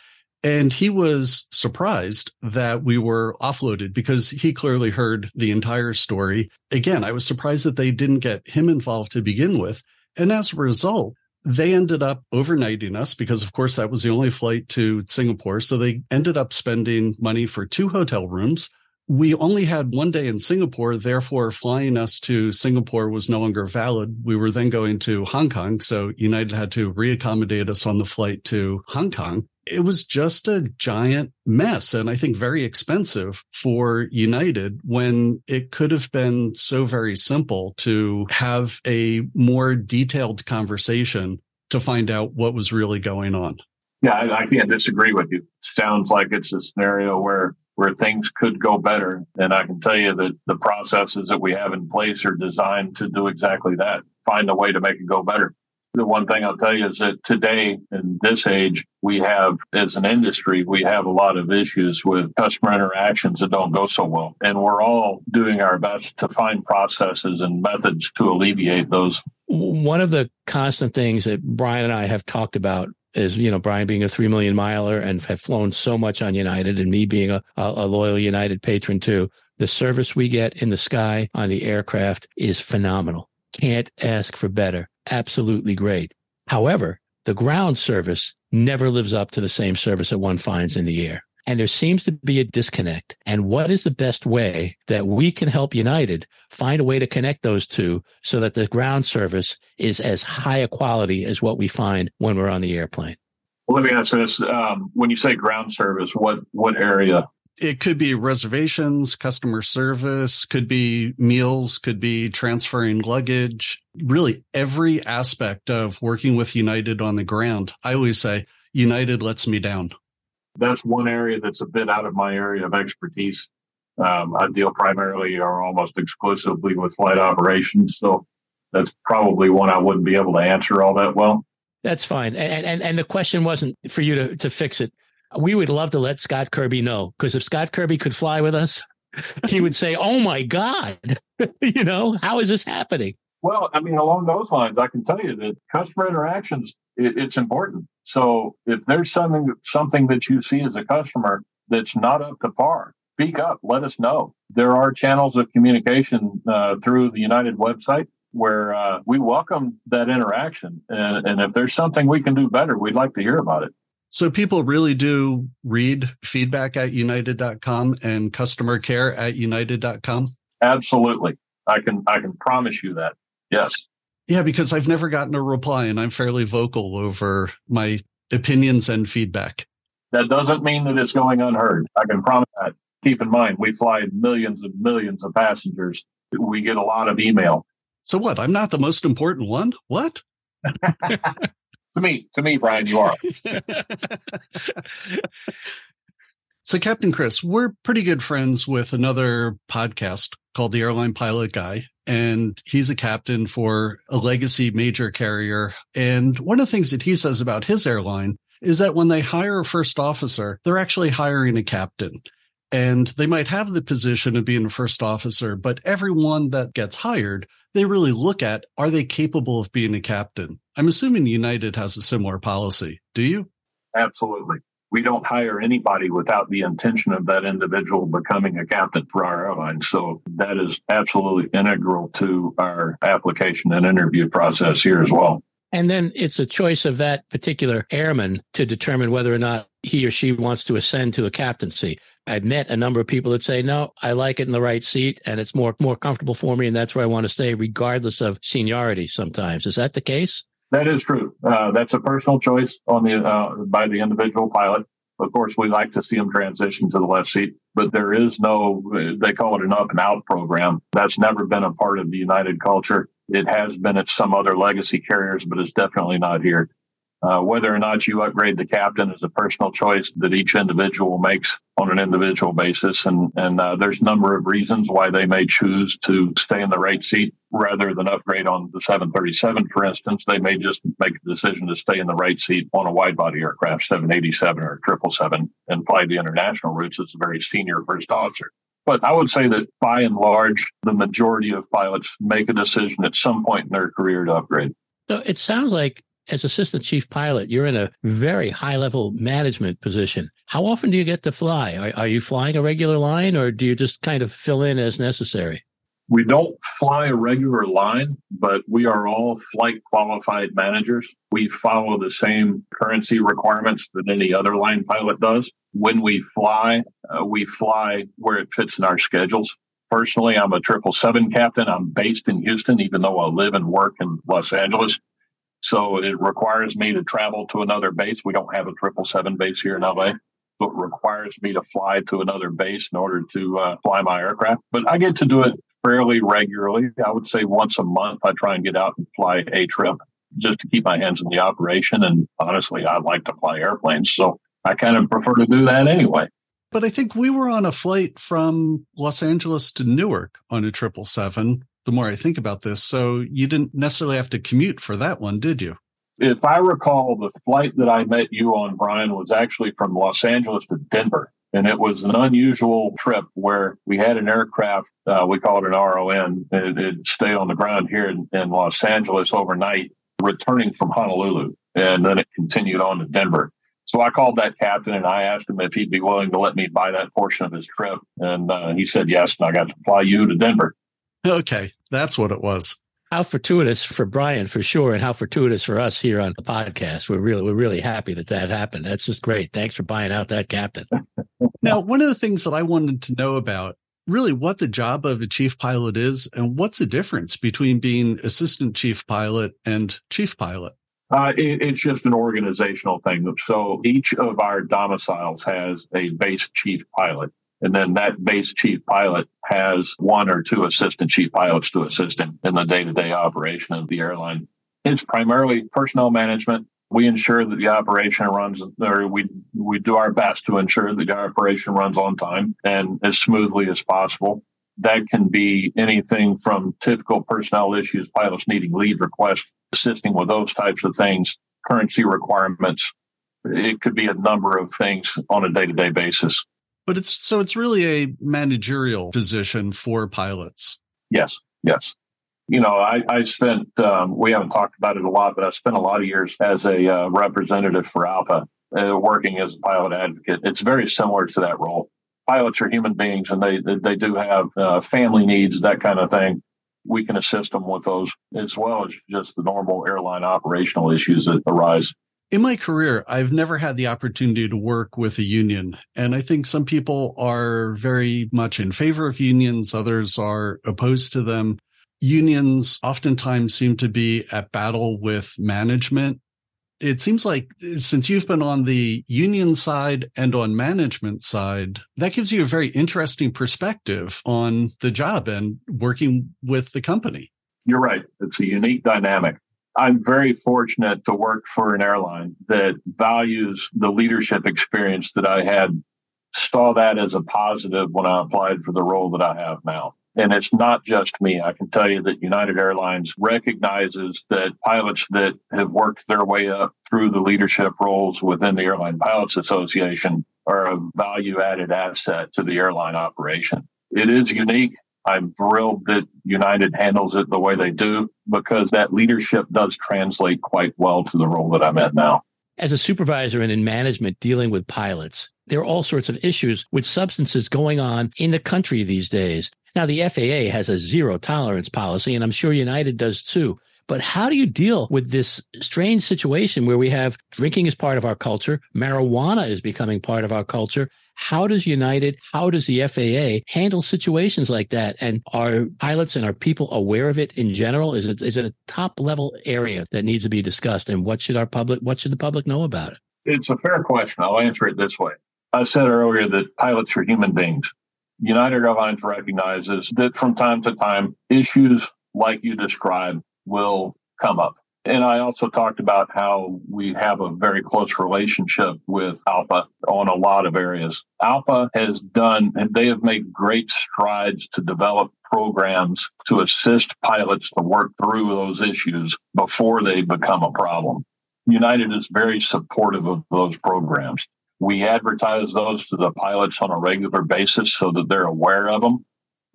And he was surprised that we were offloaded because he clearly heard the entire story. Again, I was surprised that they didn't get him involved to begin with. And as a result, they ended up overnighting us because, of course, that was the only flight to Singapore. So they ended up spending money for 2 hotel rooms. We only had one day in Singapore. Therefore, flying us to Singapore was no longer valid. We were then going to Hong Kong. So United had to reaccommodate us on the flight to Hong Kong. It was just a giant mess, and I think very expensive for United when it could have been so very simple to have a more detailed conversation to find out what was really going on. Yeah, I can't disagree with you. Sounds like it's a scenario where things could go better, and I can tell you that the processes that we have in place are designed to do exactly that, find a way to make it go better. The one thing I'll tell you is that today, in this age, we have, as an industry, we have a lot of issues with customer interactions that don't go so well. And we're all doing our best to find processes and methods to alleviate those. One of the constant things that Brian and I have talked about is, you know, Brian being a 3 million miler and have flown so much on United, and me being a loyal United patron too. The service we get in the sky on the aircraft is phenomenal. Can't ask for better. Absolutely great. However, the ground service never lives up to the same service that one finds in the air. And there seems to be a disconnect. And what is the best way that we can help United find a way to connect those two so that the ground service is as high a quality as what we find when we're on the airplane? Well, let me answer this. When you say ground service, what area? It could be reservations, customer service, could be meals, could be transferring luggage, really every aspect of working with United on the ground. I always say, United lets me down. That's one area that's a bit out of my area of expertise. I deal primarily or almost exclusively with flight operations. So that's probably one I wouldn't be able to answer all that well. That's fine. And the question wasn't for you to fix it. We would love to let Scott Kirby know, because if Scott Kirby could fly with us, he would say, oh, my God, you know, how is this happening? Well, I mean, along those lines, I can tell you that customer interactions, it's important. So if there's something that you see as a customer that's not up to par, speak up, let us know. There are channels of communication through the United website where we welcome that interaction. And if there's something we can do better, we'd like to hear about it. So people really do read feedback at united.com and customer care at united.com? Absolutely. I can promise you that. Yes. Yeah, because I've never gotten a reply, and I'm fairly vocal over my opinions and feedback. That doesn't mean that it's going unheard. I can promise that. Keep in mind, we fly millions and millions of passengers. We get a lot of email. So what? I'm not the most important one? What? To me, Brian, you are. So, Captain Chris, we're pretty good friends with another podcast called The Airline Pilot Guy, and he's a captain for a legacy major carrier. And one of the things that he says about his airline is that when they hire a first officer, they're actually hiring a captain. And they might have the position of being a first officer, but everyone that gets hired, they really look at, are they capable of being a captain? I'm assuming United has a similar policy. Do you? Absolutely. We don't hire anybody without the intention of that individual becoming a captain for our airline. So that is absolutely integral to our application and interview process here as well. And then it's a choice of that particular airman to determine whether or not he or she wants to ascend to a captaincy. I've met a number of people that say, no, I like it in the right seat and it's more comfortable for me, and that's where I want to stay regardless of seniority sometimes. Is that the case? That is true. That's a personal choice on the by the individual pilot. Of course, we like to see them transition to the left seat, but there is no, they call it an up and out program. That's never been a part of the United culture. It has been at some other legacy carriers, but it's definitely not here. Whether or not you upgrade the captain is a personal choice that each individual makes on an individual basis. And there's a number of reasons why they may choose to stay in the right seat rather than upgrade on the 737, for instance. They may just make a decision to stay in the right seat on a wide-body aircraft, 787 or 777, and fly the international routes as a very senior first officer. But I would say that by and large, the majority of pilots make a decision at some point in their career to upgrade. So it sounds like, as assistant chief pilot, you're in a very high-level management position. How often do you get to fly? Are you flying a regular line, or do you just kind of fill in as necessary? We don't fly a regular line, but we are all flight-qualified managers. We follow the same currency requirements that any other line pilot does. When we fly where it fits in our schedules. Personally, I'm a 777 captain. I'm based in Houston, even though I live and work in Los Angeles. So it requires me to travel to another base. We don't have a 777 base here in LA, so it requires me to fly to another base in order to fly my aircraft. But I get to do it fairly regularly. I would say once a month, I try and get out and fly a trip just to keep my hands in the operation. And honestly, I like to fly airplanes, so I kind of prefer to do that anyway. But I think we were on a flight from Los Angeles to Newark on a 777. The more I think about this. So you didn't necessarily have to commute for that one, did you? If I recall, the flight that I met you on, Brian, was actually from Los Angeles to Denver. And it was an unusual trip where we had an aircraft, we called it an RON. It stayed on the ground here in Los Angeles overnight, returning from Honolulu. And then it continued on to Denver. So I called that captain and I asked him if he'd be willing to let me buy that portion of his trip. And he said yes, and I got to fly you to Denver. Okay, that's what it was. How fortuitous for Brian, for sure, and how fortuitous for us here on the podcast. We're really happy that happened. That's just great. Thanks for buying out that captain. Now, one of the things that I wanted to know about, really what the job of a chief pilot is and what's the difference between being assistant chief pilot and chief pilot? It's just an organizational thing. So each of our domiciles has a base chief pilot. And then that base chief pilot has one or two assistant chief pilots to assist him in the day-to-day operation of the airline. It's primarily personnel management. We ensure that the operation runs, or we do our best to ensure that the operation runs on time and as smoothly as possible. That can be anything from typical personnel issues, pilots needing leave requests, assisting with those types of things, currency requirements. It could be a number of things on a day-to-day basis. But it's really a managerial position for pilots. Yes. You know, I spent, we haven't talked about it a lot, but I spent a lot of years as a representative for ALPA, working as a pilot advocate. It's very similar to that role. Pilots are human beings, and they do have family needs, that kind of thing. We can assist them with those, as well as just the normal airline operational issues that arise. In my career, I've never had the opportunity to work with a union, and I think some people are very much in favor of unions. Others are opposed to them. Unions oftentimes seem to be at battle with management. It seems like since you've been on the union side and on management side, that gives you a very interesting perspective on the job and working with the company. You're right. It's a unique dynamic. I'm very fortunate to work for an airline that values the leadership experience that I had, saw that as a positive when I applied for the role that I have now. And it's not just me. I can tell you that United Airlines recognizes that pilots that have worked their way up through the leadership roles within the Airline Pilots Association are a value-added asset to the airline operation. It is unique. I'm thrilled that United handles it the way they do, because that leadership does translate quite well to the role that I'm at now. As a supervisor and in management dealing with pilots, there are all sorts of issues with substances going on in the country these days. Now, the FAA has a zero tolerance policy, and I'm sure United does too. But how do you deal with this strange situation where we have drinking is part of our culture, marijuana is becoming part of our culture? How does United, how does the FAA handle situations like that? And are pilots and are people aware of it in general? Is it a top level area that needs to be discussed? And what should the public know about it? It's a fair question. I'll answer it this way. I said earlier that pilots are human beings. United Airlines recognizes that from time to time, issues like you described will come up. And I also talked about how we have a very close relationship with ALPA on a lot of areas. ALPA has done, and they have made great strides to develop programs to assist pilots to work through those issues before they become a problem. United is very supportive of those programs. We advertise those to the pilots on a regular basis so that they're aware of them.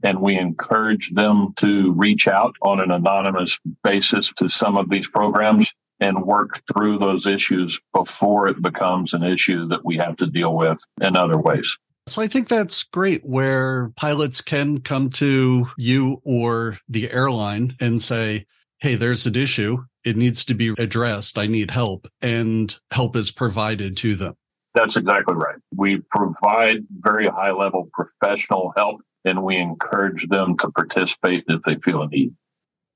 And we encourage them to reach out on an anonymous basis to some of these programs and work through those issues before it becomes an issue that we have to deal with in other ways. So I think that's great where pilots can come to you or the airline and say, hey, there's an issue. It needs to be addressed. I need help. And help is provided to them. That's exactly right. We provide very high-level professional help. And we encourage them to participate if they feel a need.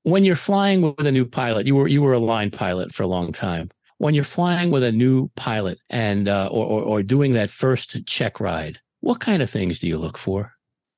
When you're flying with a new pilot, you were a line pilot for a long time. When you're flying with a new pilot and or doing that first check ride, what kind of things do you look for?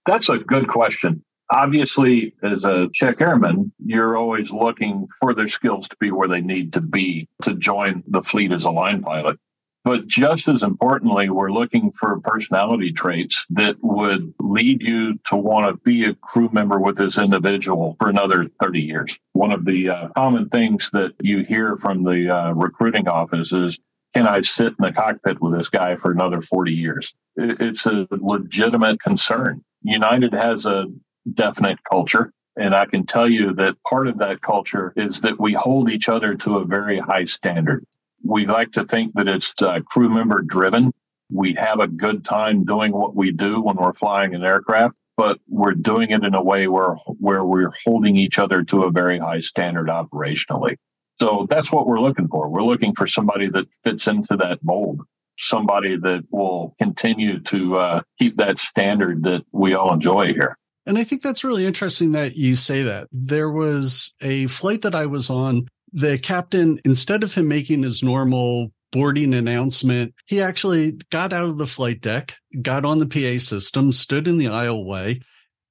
That's a good question. Obviously, as a check airman, you're always looking for their skills to be where they need to be to join the fleet as a line pilot. But just as importantly, we're looking for personality traits that would lead you to want to be a crew member with this individual for another 30 years. One of the common things that you hear from the recruiting office is, can I sit in the cockpit with this guy for another 40 years? It's a legitimate concern. United has a definite culture. And I can tell you that part of that culture is that we hold each other to a very high standard. We like to think that it's crew member driven. We have a good time doing what we do when we're flying an aircraft, but we're doing it in a way where we're holding each other to a very high standard operationally. So that's what we're looking for. We're looking for somebody that fits into that mold, somebody that will continue to keep that standard that we all enjoy here. And I think that's really interesting that you say that. There was a flight that I was on. The captain, instead of him making his normal boarding announcement, he actually got out of the flight deck, got on the PA system, stood in the aisleway,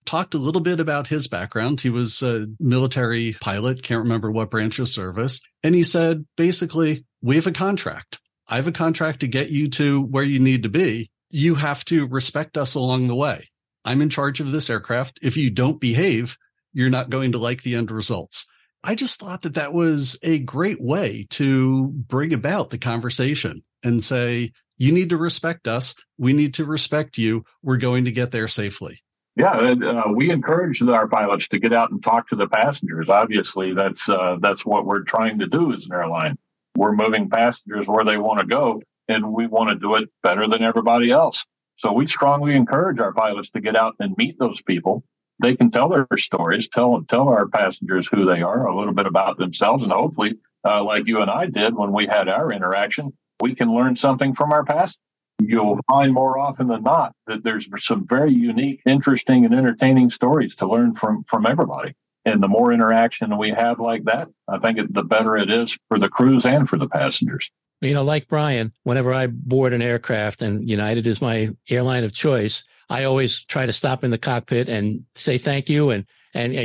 talked a little bit about his background. He was a military pilot, can't remember what branch of service. And he said, basically, we have a contract. I have a contract to get you to where you need to be. You have to respect us along the way. I'm in charge of this aircraft. If you don't behave, you're not going to like the end results. I just thought that that was a great way to bring about the conversation and say, you need to respect us. We need to respect you. We're going to get there safely. Yeah, we encourage our pilots to get out and talk to the passengers. Obviously, that's what we're trying to do as an airline. We're moving passengers where they want to go, and we want to do it better than everybody else. So we strongly encourage our pilots to get out and meet those people. They can tell their stories, tell our passengers who they are, a little bit about themselves, and hopefully, like you and I did when we had our interaction, we can learn something from our past. You'll find more often than not that there's some very unique, interesting, and entertaining stories to learn from everybody. And the more interaction we have like that, I think the better it is for the crews and for the passengers. You know, like Brian, whenever I board an aircraft and United is my airline of choice, I always try to stop in the cockpit and say thank you and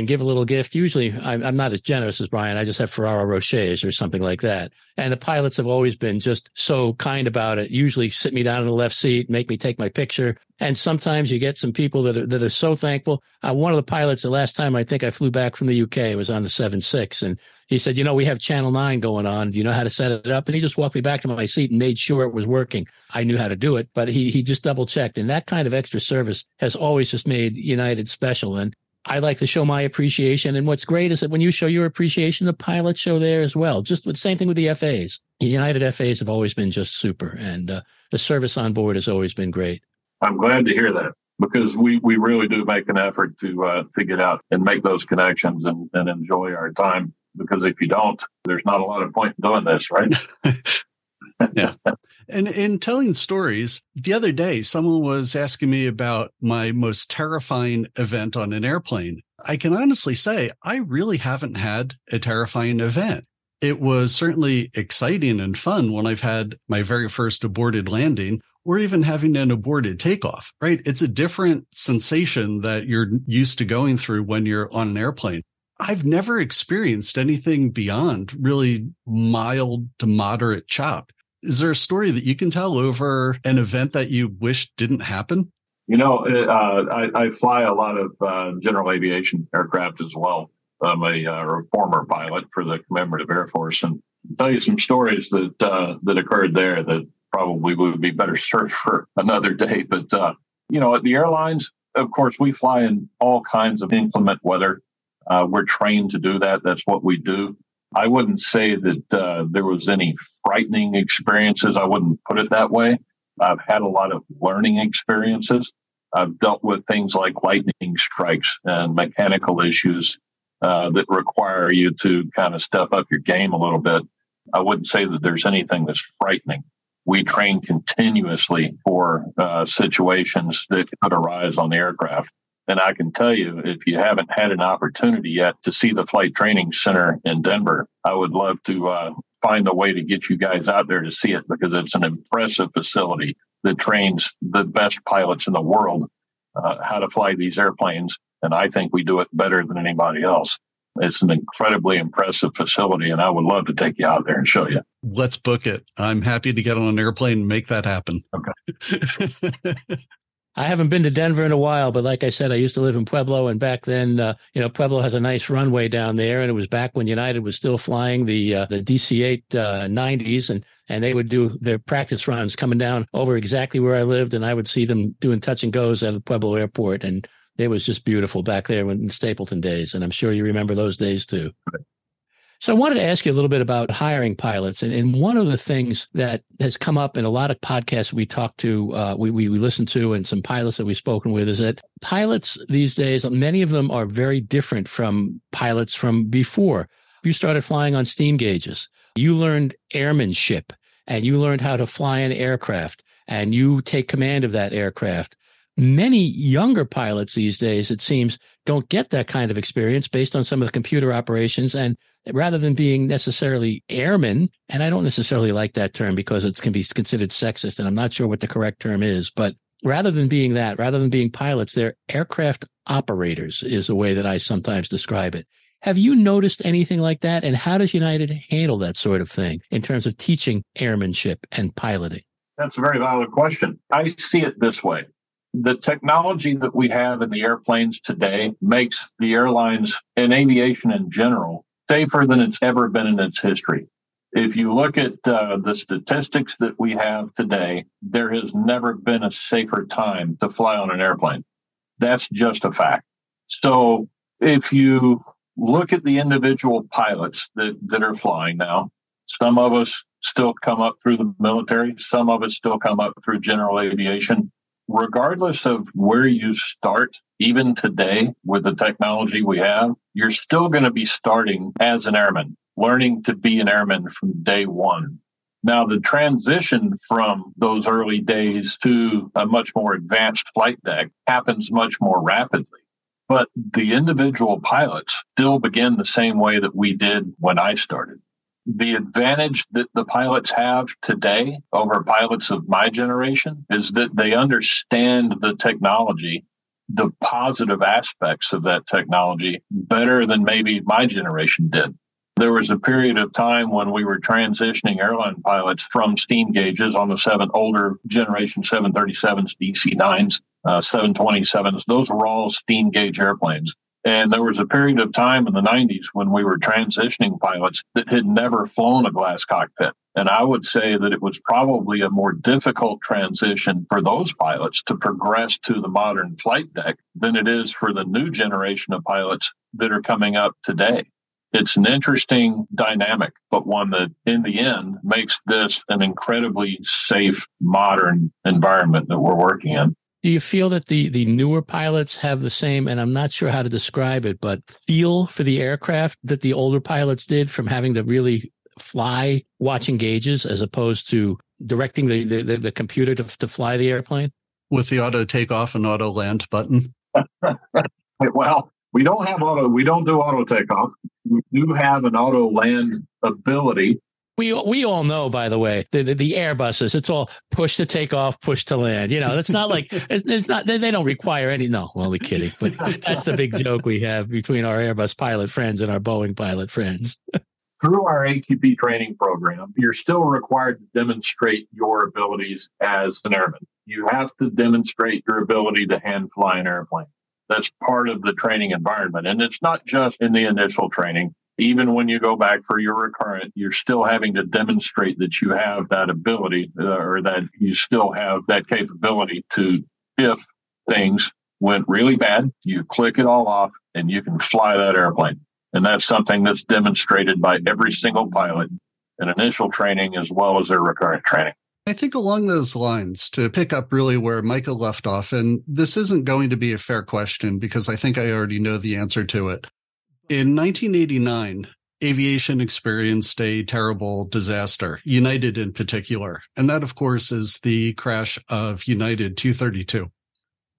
give a little gift. Usually I'm not as generous as Brian. I just have Ferrero Rochers or something like that. And the pilots have always been just so kind about it. Usually sit me down in the left seat, make me take my picture. And sometimes you get some people that are so thankful. One of the pilots, the last time I think I flew back from the UK, I was on the 7-6, and he said, we have Channel 9 going on. Do you know how to set it up? And he just walked me back to my seat and made sure it was working. I knew how to do it, but he just double checked. And that kind of extra service has always just made United special. And I like to show my appreciation. And what's great is that when you show your appreciation, the pilots show theirs as well. Just the same thing with the FAs. The United FAs have always been just super. And the service on board has always been great. I'm glad to hear that, because we really do make an effort to get out and make those connections and enjoy our time. Because if you don't, there's not a lot of point in doing this, right? Yeah. And in telling stories, the other day, someone was asking me about my most terrifying event on an airplane. I can honestly say I really haven't had a terrifying event. It was certainly exciting and fun when I've had my very first aborted landing, or even having an aborted takeoff, right? It's a different sensation that you're used to going through when you're on an airplane. I've never experienced anything beyond really mild to moderate chop. Is there a story that you can tell over an event that you wish didn't happen? I fly a lot of general aviation aircraft as well. I'm a former pilot for the Commemorative Air Force, and I'll tell you some stories that occurred there that probably would be better served for another day. But, at the airlines, of course, we fly in all kinds of inclement weather. We're trained to do that. That's what we do. I wouldn't say that there was any frightening experiences. I wouldn't put it that way. I've had a lot of learning experiences. I've dealt with things like lightning strikes and mechanical issues that require you to kind of step up your game a little bit. I wouldn't say that there's anything that's frightening. We train continuously for situations that could arise on the aircraft. And I can tell you, if you haven't had an opportunity yet to see the Flight Training Center in Denver, I would love to find a way to get you guys out there to see it, because it's an impressive facility that trains the best pilots in the world how to fly these airplanes. And I think we do it better than anybody else. It's an incredibly impressive facility, and I would love to take you out there and show you. Let's book it. I'm happy to get on an airplane and make that happen. Okay. I haven't been to Denver in a while, but like I said, I used to live in Pueblo, and back then, Pueblo has a nice runway down there, and it was back when United was still flying the DC-8 90s, and they would do their practice runs coming down over exactly where I lived, and I would see them doing touch and goes out of Pueblo Airport, and it was just beautiful back there in the Stapleton days, and I'm sure you remember those days too. Right. So I wanted to ask you a little bit about hiring pilots. And one of the things that has come up in a lot of podcasts we talked to, we listened to, and some pilots that we've spoken with, is that pilots these days, many of them are very different from pilots from before. You started flying on steam gauges. You learned airmanship, and you learned how to fly an aircraft, and you take command of that aircraft. Many younger pilots these days, it seems, don't get that kind of experience based on some of the computer operations. And rather than being necessarily airmen, and I don't necessarily like that term because it can be considered sexist, and I'm not sure what the correct term is, but rather than being that, rather than being pilots, they're aircraft operators is the way that I sometimes describe it. Have you noticed anything like that? And how does United handle that sort of thing in terms of teaching airmanship and piloting? That's a very valid question. I see it this way. The technology that we have in the airplanes today makes the airlines and aviation in general safer than it's ever been in its history. If you look at the statistics that we have today, there has never been a safer time to fly on an airplane. That's just a fact. So if you look at the individual pilots that are flying now, some of us still come up through the military. Some of us still come up through general aviation. Regardless of where you start, even today with the technology we have, you're still going to be starting as an airman, learning to be an airman from day one. Now, the transition from those early days to a much more advanced flight deck happens much more rapidly. But the individual pilots still begin the same way that we did when I started. The advantage that the pilots have today over pilots of my generation is that they understand the technology, the positive aspects of that technology better than maybe my generation did. There was a period of time when we were transitioning airline pilots from steam gauges on the older generation 737s, DC-9s, 727s. Those were all steam gauge airplanes. And there was a period of time in the 90s when we were transitioning pilots that had never flown a glass cockpit. And I would say that it was probably a more difficult transition for those pilots to progress to the modern flight deck than it is for the new generation of pilots that are coming up today. It's an interesting dynamic, but one that in the end makes this an incredibly safe, modern environment that we're working in. Do you feel that the newer pilots have the same, and I'm not sure how to describe it, but feel for the aircraft that the older pilots did from having to really fly watching gauges as opposed to directing the computer to fly the airplane? With the auto takeoff and auto land button? Well, we don't do auto takeoff. We do have an auto land ability. We all know, by the way, the Airbuses, it's all push to take off, push to land. That's not like it's not they don't require any. No, well, we're kidding. But that's the big joke we have between our Airbus pilot friends and our Boeing pilot friends. Through our AQP training program, you're still required to demonstrate your abilities as an airman. You have to demonstrate your ability to hand fly an airplane. That's part of the training environment. And it's not just in the initial training. Even when you go back for your recurrent, you're still having to demonstrate that you have that ability or that you still have that capability to, if things went really bad, you click it all off and you can fly that airplane. And that's something that's demonstrated by every single pilot in initial training as well as their recurrent training. I think along those lines, to pick up really where Micah left off, and this isn't going to be a fair question because I think I already know the answer to it. In 1989, aviation experienced a terrible disaster, United in particular. And that, of course, is the crash of United 232.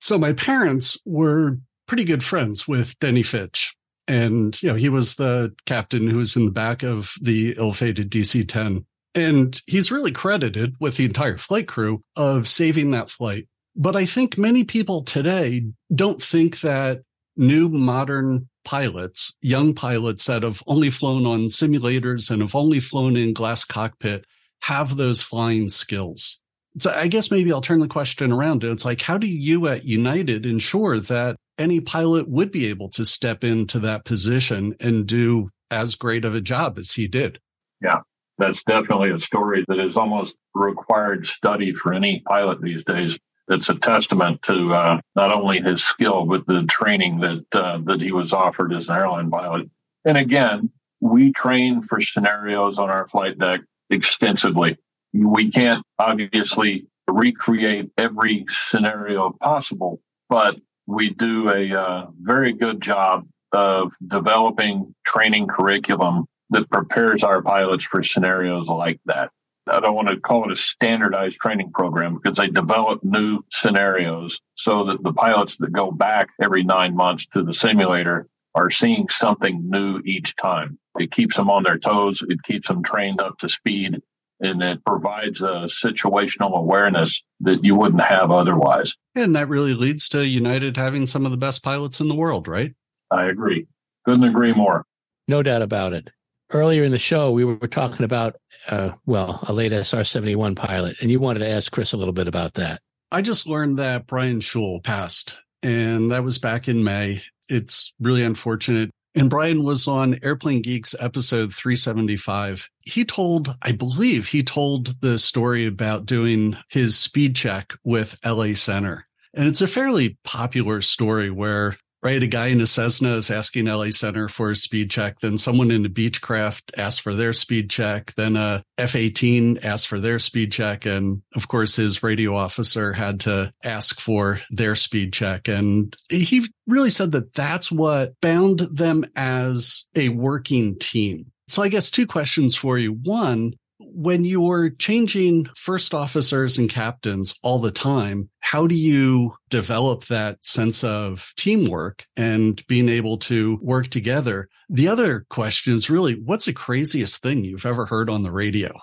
So my parents were pretty good friends with Denny Fitch. And, he was the captain who was in the back of the ill-fated DC-10. And he's really credited with the entire flight crew of saving that flight. But I think many people today don't think that new modern pilots, young pilots that have only flown on simulators and have only flown in glass cockpit, have those flying skills. So I guess maybe I'll turn the question around. It's like, how do you at United ensure that any pilot would be able to step into that position and do as great of a job as he did? Yeah, that's definitely a story that is almost required study for any pilot these days. It's a testament to not only his skill, but the training that he was offered as an airline pilot. And again, we train for scenarios on our flight deck extensively. We can't obviously recreate every scenario possible, but we do a very good job of developing training curriculum that prepares our pilots for scenarios like that. I don't want to call it a standardized training program because they develop new scenarios so that the pilots that go back every 9 months to the simulator are seeing something new each time. It keeps them on their toes. It keeps them trained up to speed. And it provides a situational awareness that you wouldn't have otherwise. And that really leads to United having some of the best pilots in the world, right? I agree. Couldn't agree more. No doubt about it. Earlier in the show, we were talking about, a late SR-71 pilot, and you wanted to ask Chris a little bit about that. I just learned that Brian Schull passed, and that was back in May. It's really unfortunate. And Brian was on Airplane Geeks episode 375. He told the story about doing his speed check with LA Center. And it's a fairly popular story where, right, a guy in a Cessna is asking LA Center for a speed check. Then someone in a Beechcraft asks for their speed check. Then a F-18 asks for their speed check. And of course, his radio officer had to ask for their speed check. And he really said that that's what bound them as a working team. So I guess two questions for you. One, when you're changing first officers and captains all the time, how do you develop that sense of teamwork and being able to work together? The other question is really, what's the craziest thing you've ever heard on the radio?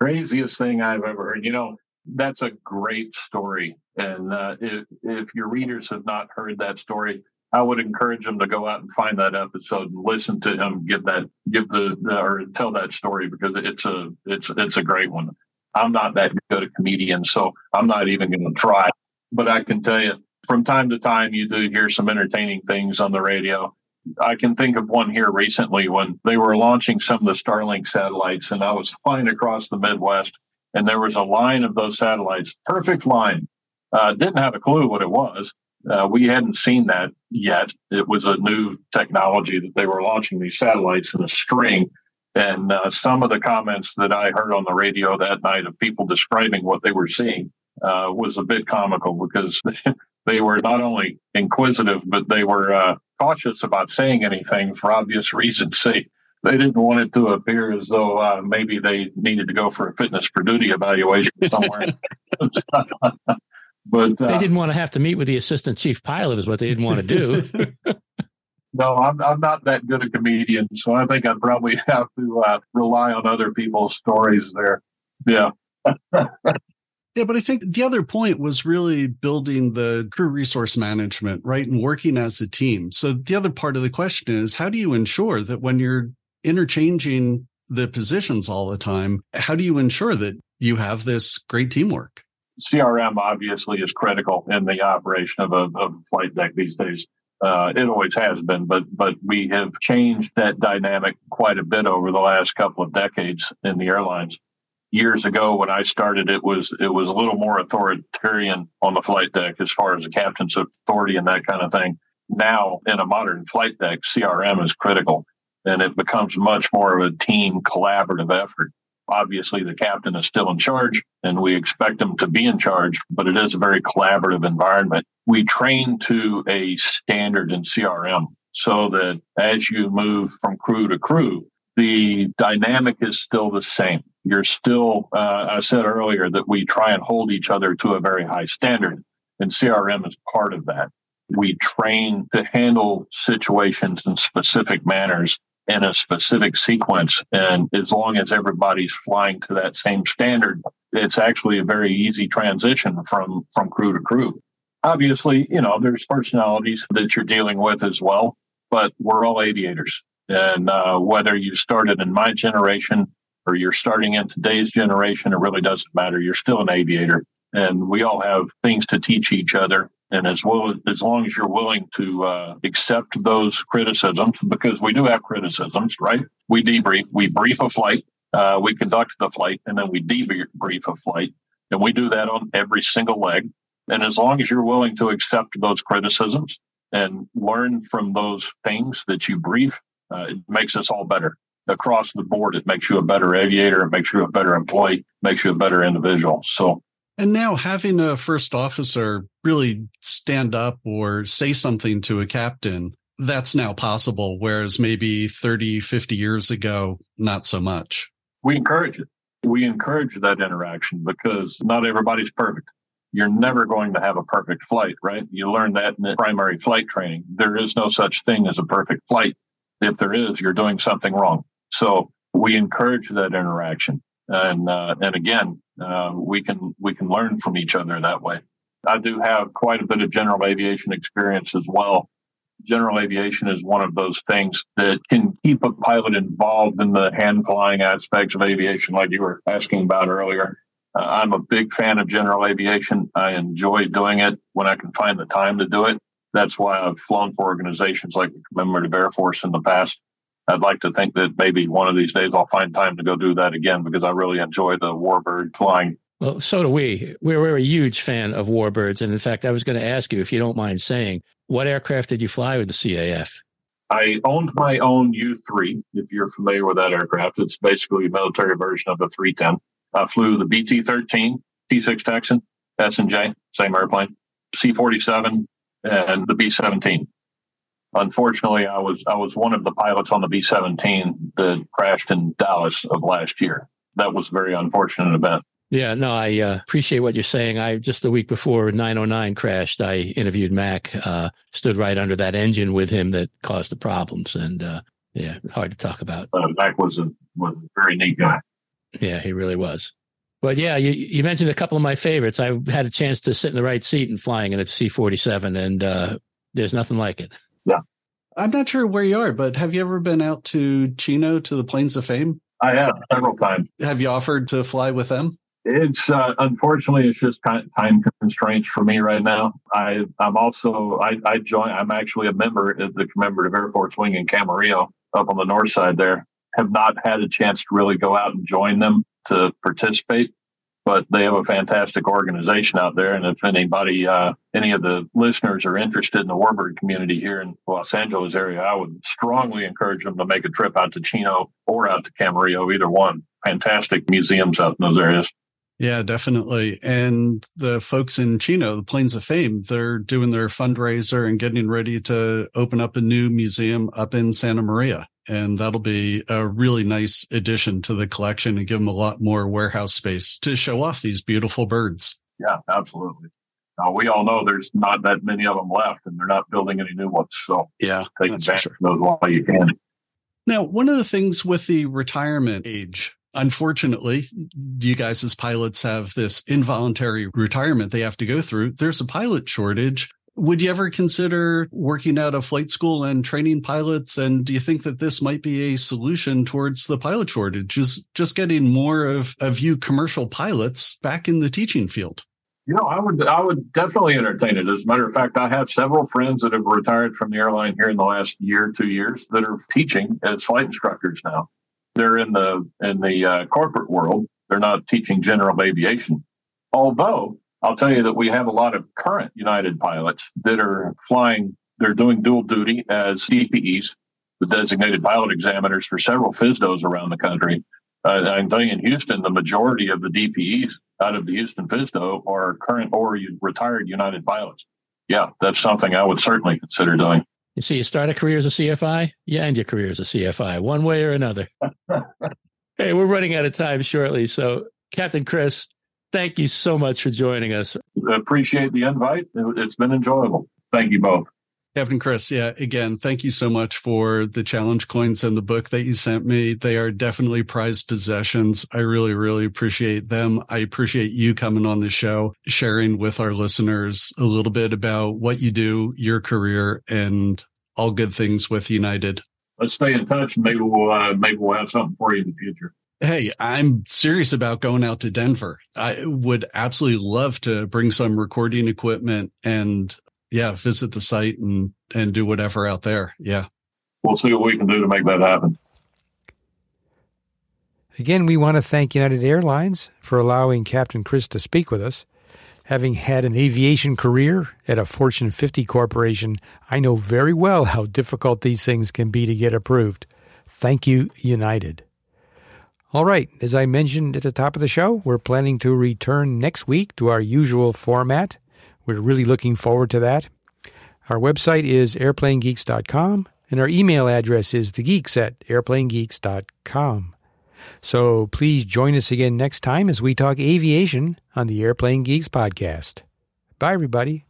Craziest thing I've ever heard. You know, that's a great story. And if your readers have not heard that story, I would encourage them to go out and find that episode and listen to him tell that story, because it's a great one. I'm not that good a comedian, so I'm not even going to try. But I can tell you, from time to time, you do hear some entertaining things on the radio. I can think of one here recently when they were launching some of the Starlink satellites, and I was flying across the Midwest, and there was a line of those satellites, perfect line. Didn't have a clue what it was. We hadn't seen that yet. It was a new technology that they were launching these satellites in a string. And some of the comments that I heard on the radio that night of people describing what they were seeing was a bit comical, because they were not only inquisitive, but they were cautious about saying anything for obvious reasons. They didn't want it to appear as though maybe they needed to go for a fitness for duty evaluation somewhere. But they didn't want to have to meet with the assistant chief pilot, is what they didn't want to do. No, I'm not that good a comedian, so I think I'd probably have to rely on other people's stories there. Yeah. Yeah, but I think the other point was really building the crew resource management, right, and working as a team. So the other part of the question is, how do you ensure that when you're interchanging the positions all the time, how do you ensure that you have this great teamwork? CRM obviously is critical in the operation of a flight deck these days. It always has been, but we have changed that dynamic quite a bit over the last couple of decades in the airlines. Years ago, when I started, it was a little more authoritarian on the flight deck as far as the captain's authority and that kind of thing. Now, in a modern flight deck, CRM is critical, and it becomes much more of a team collaborative effort. Obviously, the captain is still in charge, and we expect him to be in charge, but it is a very collaborative environment. We train to a standard in CRM so that as you move from crew to crew, the dynamic is still the same. You're still, I said earlier, that we try and hold each other to a very high standard, and CRM is part of that. We train to handle situations in specific manners in a specific sequence. And as long as everybody's flying to that same standard, it's actually a very easy transition from crew to crew. Obviously, there's personalities that you're dealing with as well, but we're all aviators. And whether you started in my generation or you're starting in today's generation, it really doesn't matter. You're still an aviator. And we all have things to teach each other. And as long as you're willing to accept those criticisms, because we do have criticisms, right? We debrief, we brief a flight, we conduct the flight, and then we debrief a flight. And we do that on every single leg. And as long as you're willing to accept those criticisms and learn from those things that you brief, it makes us all better. Across the board, it makes you a better aviator, it makes you a better employee, makes you a better individual. So. And now having a first officer really stand up or say something to a captain, that's now possible, whereas maybe 30, 50 years ago, not so much. We encourage it. We encourage that interaction because not everybody's perfect. You're never going to have a perfect flight, right? You learn that in the primary flight training. There is no such thing as a perfect flight. If there is, you're doing something wrong. So we encourage that interaction. And again, we can learn from each other that way. I do have quite a bit of general aviation experience as well. General aviation is one of those things that can keep a pilot involved in the hand flying aspects of aviation, like you were asking about earlier. I'm a big fan of general aviation. I enjoy doing it when I can find the time to do it. That's why I've flown for organizations like the Commemorative Air Force in the past. I'd like to think that maybe one of these days I'll find time to go do that again because I really enjoy the warbird flying. Well, so do we. We're a huge fan of warbirds. And in fact, I was going to ask you, if you don't mind saying, what aircraft did you fly with the CAF? I owned my own U-3, if you're familiar with that aircraft. It's basically a military version of the 310. I flew the BT-13, T-6 Texan, S&J, same airplane, C-47, and the B-17. Unfortunately, I was one of the pilots on the B-17 that crashed in Dallas of last year. That was a very unfortunate event. Yeah, no, I appreciate what you're saying. Just the week before 909 crashed, I interviewed Mac, stood right under that engine with him that caused the problems. And hard to talk about. Mac was a very neat guy. Yeah, he really was. But yeah, you mentioned a couple of my favorites. I had a chance to sit in the right seat and flying in a C-47, and there's nothing like it. Yeah. I'm not sure where you are, but have you ever been out to Chino to the Plains of Fame? I have several times. Have you offered to fly with them? It's unfortunately, it's just time constraints for me right now. I'm actually a member of the Commemorative Air Force Wing in Camarillo up on the north side there. Have not had a chance to really go out and join them to participate, but they have a fantastic organization out there. And if anybody, any of the listeners are interested in the warbird community here in the Los Angeles area, I would strongly encourage them to make a trip out to Chino or out to Camarillo, either one. Fantastic museums out in those areas. Yeah, definitely. And the folks in Chino, the Plains of Fame, they're doing their fundraiser and getting ready to open up a new museum up in Santa Maria. And that'll be a really nice addition to the collection and give them a lot more warehouse space to show off these beautiful birds. Yeah, absolutely. Now, we all know there's not that many of them left and they're not building any new ones. So yeah, take advantage of those while you can. Now, one of the things with the retirement age, unfortunately, you guys as pilots have this involuntary retirement they have to go through. There's a pilot shortage. Would you ever consider working out a flight school and training pilots? And do you think that this might be a solution towards the pilot shortage, is just getting more of you commercial pilots back in the teaching field? I would definitely entertain it. As a matter of fact, I have several friends that have retired from the airline here in the last year, 2 years, that are teaching as flight instructors now. They're in the corporate world. They're not teaching general aviation, although I'll tell you that we have a lot of current United pilots that are flying. They're doing dual duty as DPEs, the designated pilot examiners for several FISDOs around the country. I can tell you in Houston, the majority of the DPEs out of the Houston FISDO are current or retired United pilots. Yeah, that's something I would certainly consider doing. You see, you start a career as a CFI, you end your career as a CFI, one way or another. Hey, we're running out of time shortly. So, Captain Chris, thank you so much for joining us. I appreciate the invite. It's been enjoyable. Thank you both. Captain Chris, yeah, again, thank you so much for the challenge coins and the book that you sent me. They are definitely prized possessions. I really, really appreciate them. I appreciate you coming on the show, sharing with our listeners a little bit about what you do, your career, and all good things with United. Let's stay in touch. Maybe we'll have something for you in the future. Hey, I'm serious about going out to Denver. I would absolutely love to bring some recording equipment and, yeah, visit the site and do whatever out there. Yeah. We'll see what we can do to make that happen. Again, we want to thank United Airlines for allowing Captain Chris to speak with us. Having had an aviation career at a Fortune 50 corporation, I know very well how difficult these things can be to get approved. Thank you, United. All right, as I mentioned at the top of the show, we're planning to return next week to our usual format. We're really looking forward to that. Our website is airplanegeeks.com, and our email address is thegeeks@airplanegeeks.com. So please join us again next time as we talk aviation on the Airplane Geeks podcast. Bye, everybody.